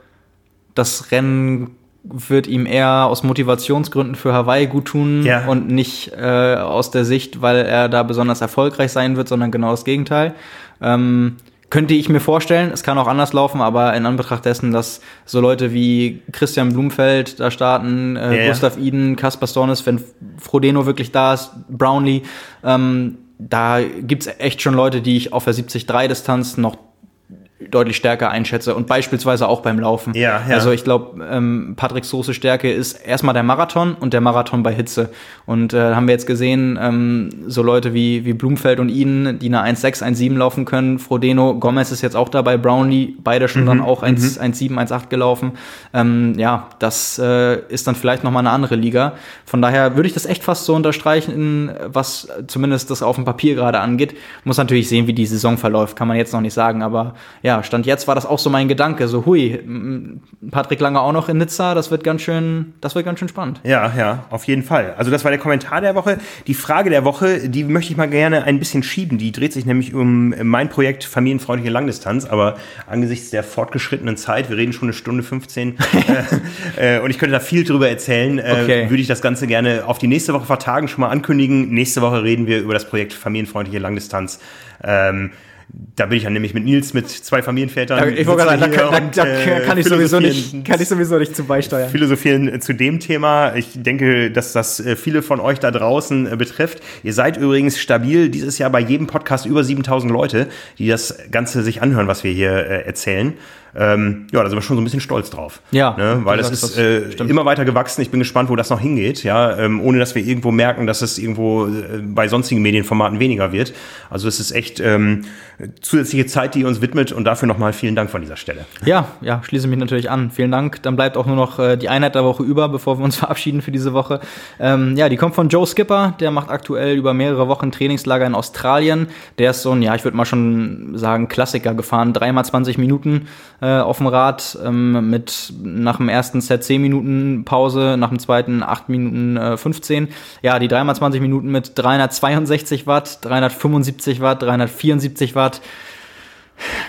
das Rennen wird ihm eher aus Motivationsgründen für Hawaii gut tun, ja, und nicht äh, aus der Sicht, weil er da besonders erfolgreich sein wird, sondern genau das Gegenteil. Ähm, Könnte ich mir vorstellen, es kann auch anders laufen, aber in Anbetracht dessen, dass so Leute wie Christian Blumfeld da starten, äh, ja, Gustav Iden, Kaspar Stornes, wenn Frodeno wirklich da ist, Brownlee, ähm, da gibt's echt schon Leute, die ich auf der siebzig drei Distanz noch deutlich stärker einschätze, und beispielsweise auch beim Laufen. Ja, ja. Also ich glaube, ähm, Patricks große Stärke ist erstmal der Marathon, und der Marathon bei Hitze. Und äh, haben wir jetzt gesehen, ähm, so Leute wie, wie Blumfeld und Iden, die eine eins sechs, eins sieben laufen können, Frodeno, Gomez ist jetzt auch dabei, Brownlee, beide schon mhm, dann auch eins sieben, eins acht gelaufen. Ähm, ja, das äh, ist dann vielleicht nochmal eine andere Liga. Von daher würde ich das echt fast so unterstreichen, was zumindest das auf dem Papier gerade angeht. Muss natürlich sehen, wie die Saison verläuft, kann man jetzt noch nicht sagen, aber ja, Stand jetzt war das auch so mein Gedanke, so hui, Patrick Lange auch noch in Nizza, das wird ganz schön, das wird ganz schön spannend. Ja, ja, auf jeden Fall. Also das war der Kommentar der Woche. Die Frage der Woche, die möchte ich mal gerne ein bisschen schieben, die dreht sich nämlich um mein Projekt familienfreundliche Langdistanz, aber angesichts der fortgeschrittenen Zeit, wir reden schon eine Stunde fünfzehn äh, äh, und ich könnte da viel drüber erzählen, äh, okay. würde ich das Ganze gerne auf die nächste Woche vertagen, schon mal ankündigen. Nächste Woche reden wir über das Projekt familienfreundliche Langdistanz. Ähm, Da bin ich ja nämlich mit Nils, mit zwei Familienvätern. Ich wollte gerade sagen, da, da, da äh, kann, ich sowieso nicht, kann ich sowieso nicht zu beisteuern. Philosophieren zu dem Thema. Ich denke, dass das viele von euch da draußen betrifft. Ihr seid übrigens stabil dieses Jahr bei jedem Podcast über siebentausend Leute, die das Ganze sich anhören, was wir hier äh, erzählen. Ähm, ja, da sind wir schon so ein bisschen stolz drauf. Ja. Ne? Weil das ist äh, immer weiter gewachsen. Ich bin gespannt, wo das noch hingeht. Ja, ähm, ohne dass wir irgendwo merken, dass es irgendwo äh, bei sonstigen Medienformaten weniger wird. Also es ist echt ähm, zusätzliche Zeit, die ihr uns widmet, und dafür nochmal vielen Dank von dieser Stelle. Ja, ja, schließe mich natürlich an. Vielen Dank. Dann bleibt auch nur noch äh, die Einheit der Woche über, bevor wir uns verabschieden für diese Woche. Ähm, ja, die kommt von Joe Skipper. Der macht aktuell über mehrere Wochen Trainingslager in Australien. Der ist so ein, ja, ich würde mal schon sagen, Klassiker gefahren. Dreimal zwanzig Minuten. Auf dem Rad, ähm, mit nach dem ersten Set zehn Minuten Pause, nach dem zweiten acht Minuten äh, fünfzehn. Ja, die dreimal zwanzig Minuten mit dreihundertzweiundsechzig Watt, dreihundertfünfundsiebzig Watt, dreihundertvierundsiebzig Watt.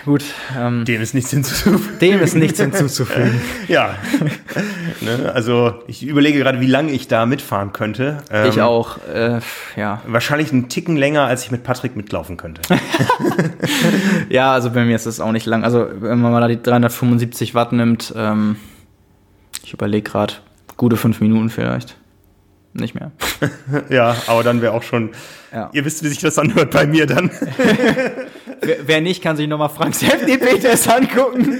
Gut. Ähm, dem ist nichts hinzuzufügen. Dem ist nichts hinzuzufügen. Ja. Ne, also ich überlege gerade, wie lange ich da mitfahren könnte. Ähm, ich auch. Äh, ja. Wahrscheinlich einen Ticken länger, als ich mit Patrick mitlaufen könnte. Ja, also bei mir ist das auch nicht lang. Also wenn man mal da die dreihundertfünfundsiebzig Watt nimmt, ähm, ich überlege gerade, gute fünf Minuten vielleicht. Nicht mehr. Ja, aber dann wäre auch schon. Ja. Ihr wisst, wie sich das anhört bei mir dann. Wer nicht, kann sich nochmal Franks F D P-Test angucken.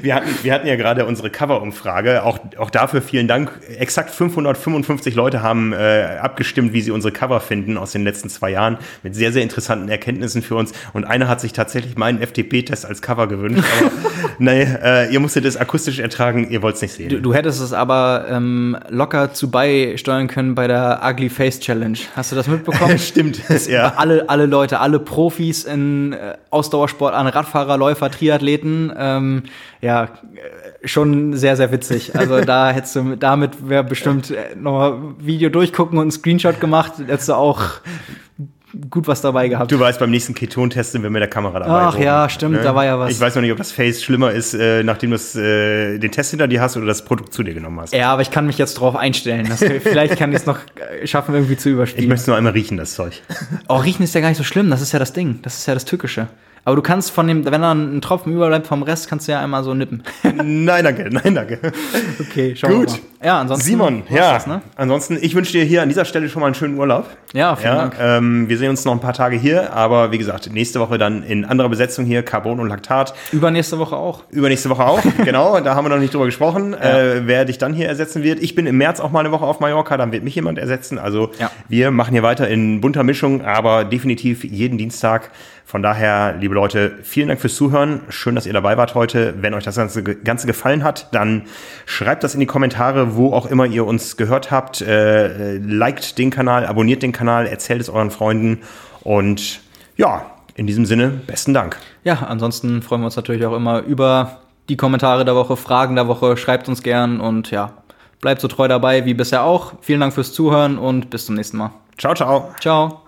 Wir hatten, wir hatten ja gerade unsere Cover-Umfrage. Auch, auch dafür vielen Dank. Exakt fünfhundertfünfundfünfzig Leute haben äh, abgestimmt, wie sie unsere Cover finden aus den letzten zwei Jahren. Mit sehr, sehr interessanten Erkenntnissen für uns. Und einer hat sich tatsächlich meinen F D P-Test als Cover gewünscht. Aber nein, äh, ihr musstet es akustisch ertragen. Ihr wollt's nicht sehen. Du, du hättest es aber ähm, locker zu beisteuern können bei der Ugly Face Challenge. Hast du das mitbekommen? Stimmt. Ja. Alle, alle Leute, alle Profis in Ausdauersport an, Radfahrer, Läufer, Triathleten, ähm, ja, schon sehr, sehr witzig. Also da hättest du, damit wäre bestimmt noch mal Video durchgucken und ein Screenshot gemacht, hättest du auch gut was dabei gehabt. Du weißt, beim nächsten Keton-Test sind wir mit der Kamera dabei. Ach rum, ja, stimmt, ne? Da war ja was. Ich weiß noch nicht, ob das Face schlimmer ist, äh, nachdem du äh, den Test hinter dir hast oder das Produkt zu dir genommen hast. Ja, aber ich kann mich jetzt drauf einstellen. Dass wir, vielleicht kann ich es noch schaffen, irgendwie zu überspielen. Ich möchte es nur einmal riechen, das Zeug. Oh, riechen ist ja gar nicht so schlimm, das ist ja das Ding, das ist ja das Tückische. Aber du kannst von dem, wenn da ein Tropfen überbleibt vom Rest, kannst du ja einmal so nippen. Nein, danke, nein, danke. Okay, schauen Gut. wir mal. Ja, ansonsten. Simon, ja. Das, ne? Ansonsten, ich wünsche dir hier an dieser Stelle schon mal einen schönen Urlaub. Ja, vielen ja, Dank. Ähm, wir sehen uns noch ein paar Tage hier, aber wie gesagt, nächste Woche dann in anderer Besetzung hier, Carbon und Laktat. Übernächste Woche auch. Übernächste Woche auch, genau, da haben wir noch nicht drüber gesprochen, ja. äh, wer dich dann hier ersetzen wird. Ich bin im März auch mal eine Woche auf Mallorca, dann wird mich jemand ersetzen. Also ja. wir machen hier weiter in bunter Mischung, aber definitiv jeden Dienstag. Von daher, liebe Leute, vielen Dank fürs Zuhören. Schön, dass ihr dabei wart heute. Wenn euch das Ganze, Ganze gefallen hat, dann schreibt das in die Kommentare, wo auch immer ihr uns gehört habt. Äh, liked den Kanal, abonniert den Kanal, erzählt es euren Freunden. Und ja, in diesem Sinne, besten Dank. Ja, ansonsten freuen wir uns natürlich auch immer über die Kommentare der Woche, Fragen der Woche. Schreibt uns gern und ja, bleibt so treu dabei wie bisher auch. Vielen Dank fürs Zuhören und bis zum nächsten Mal. Ciao, ciao. Ciao.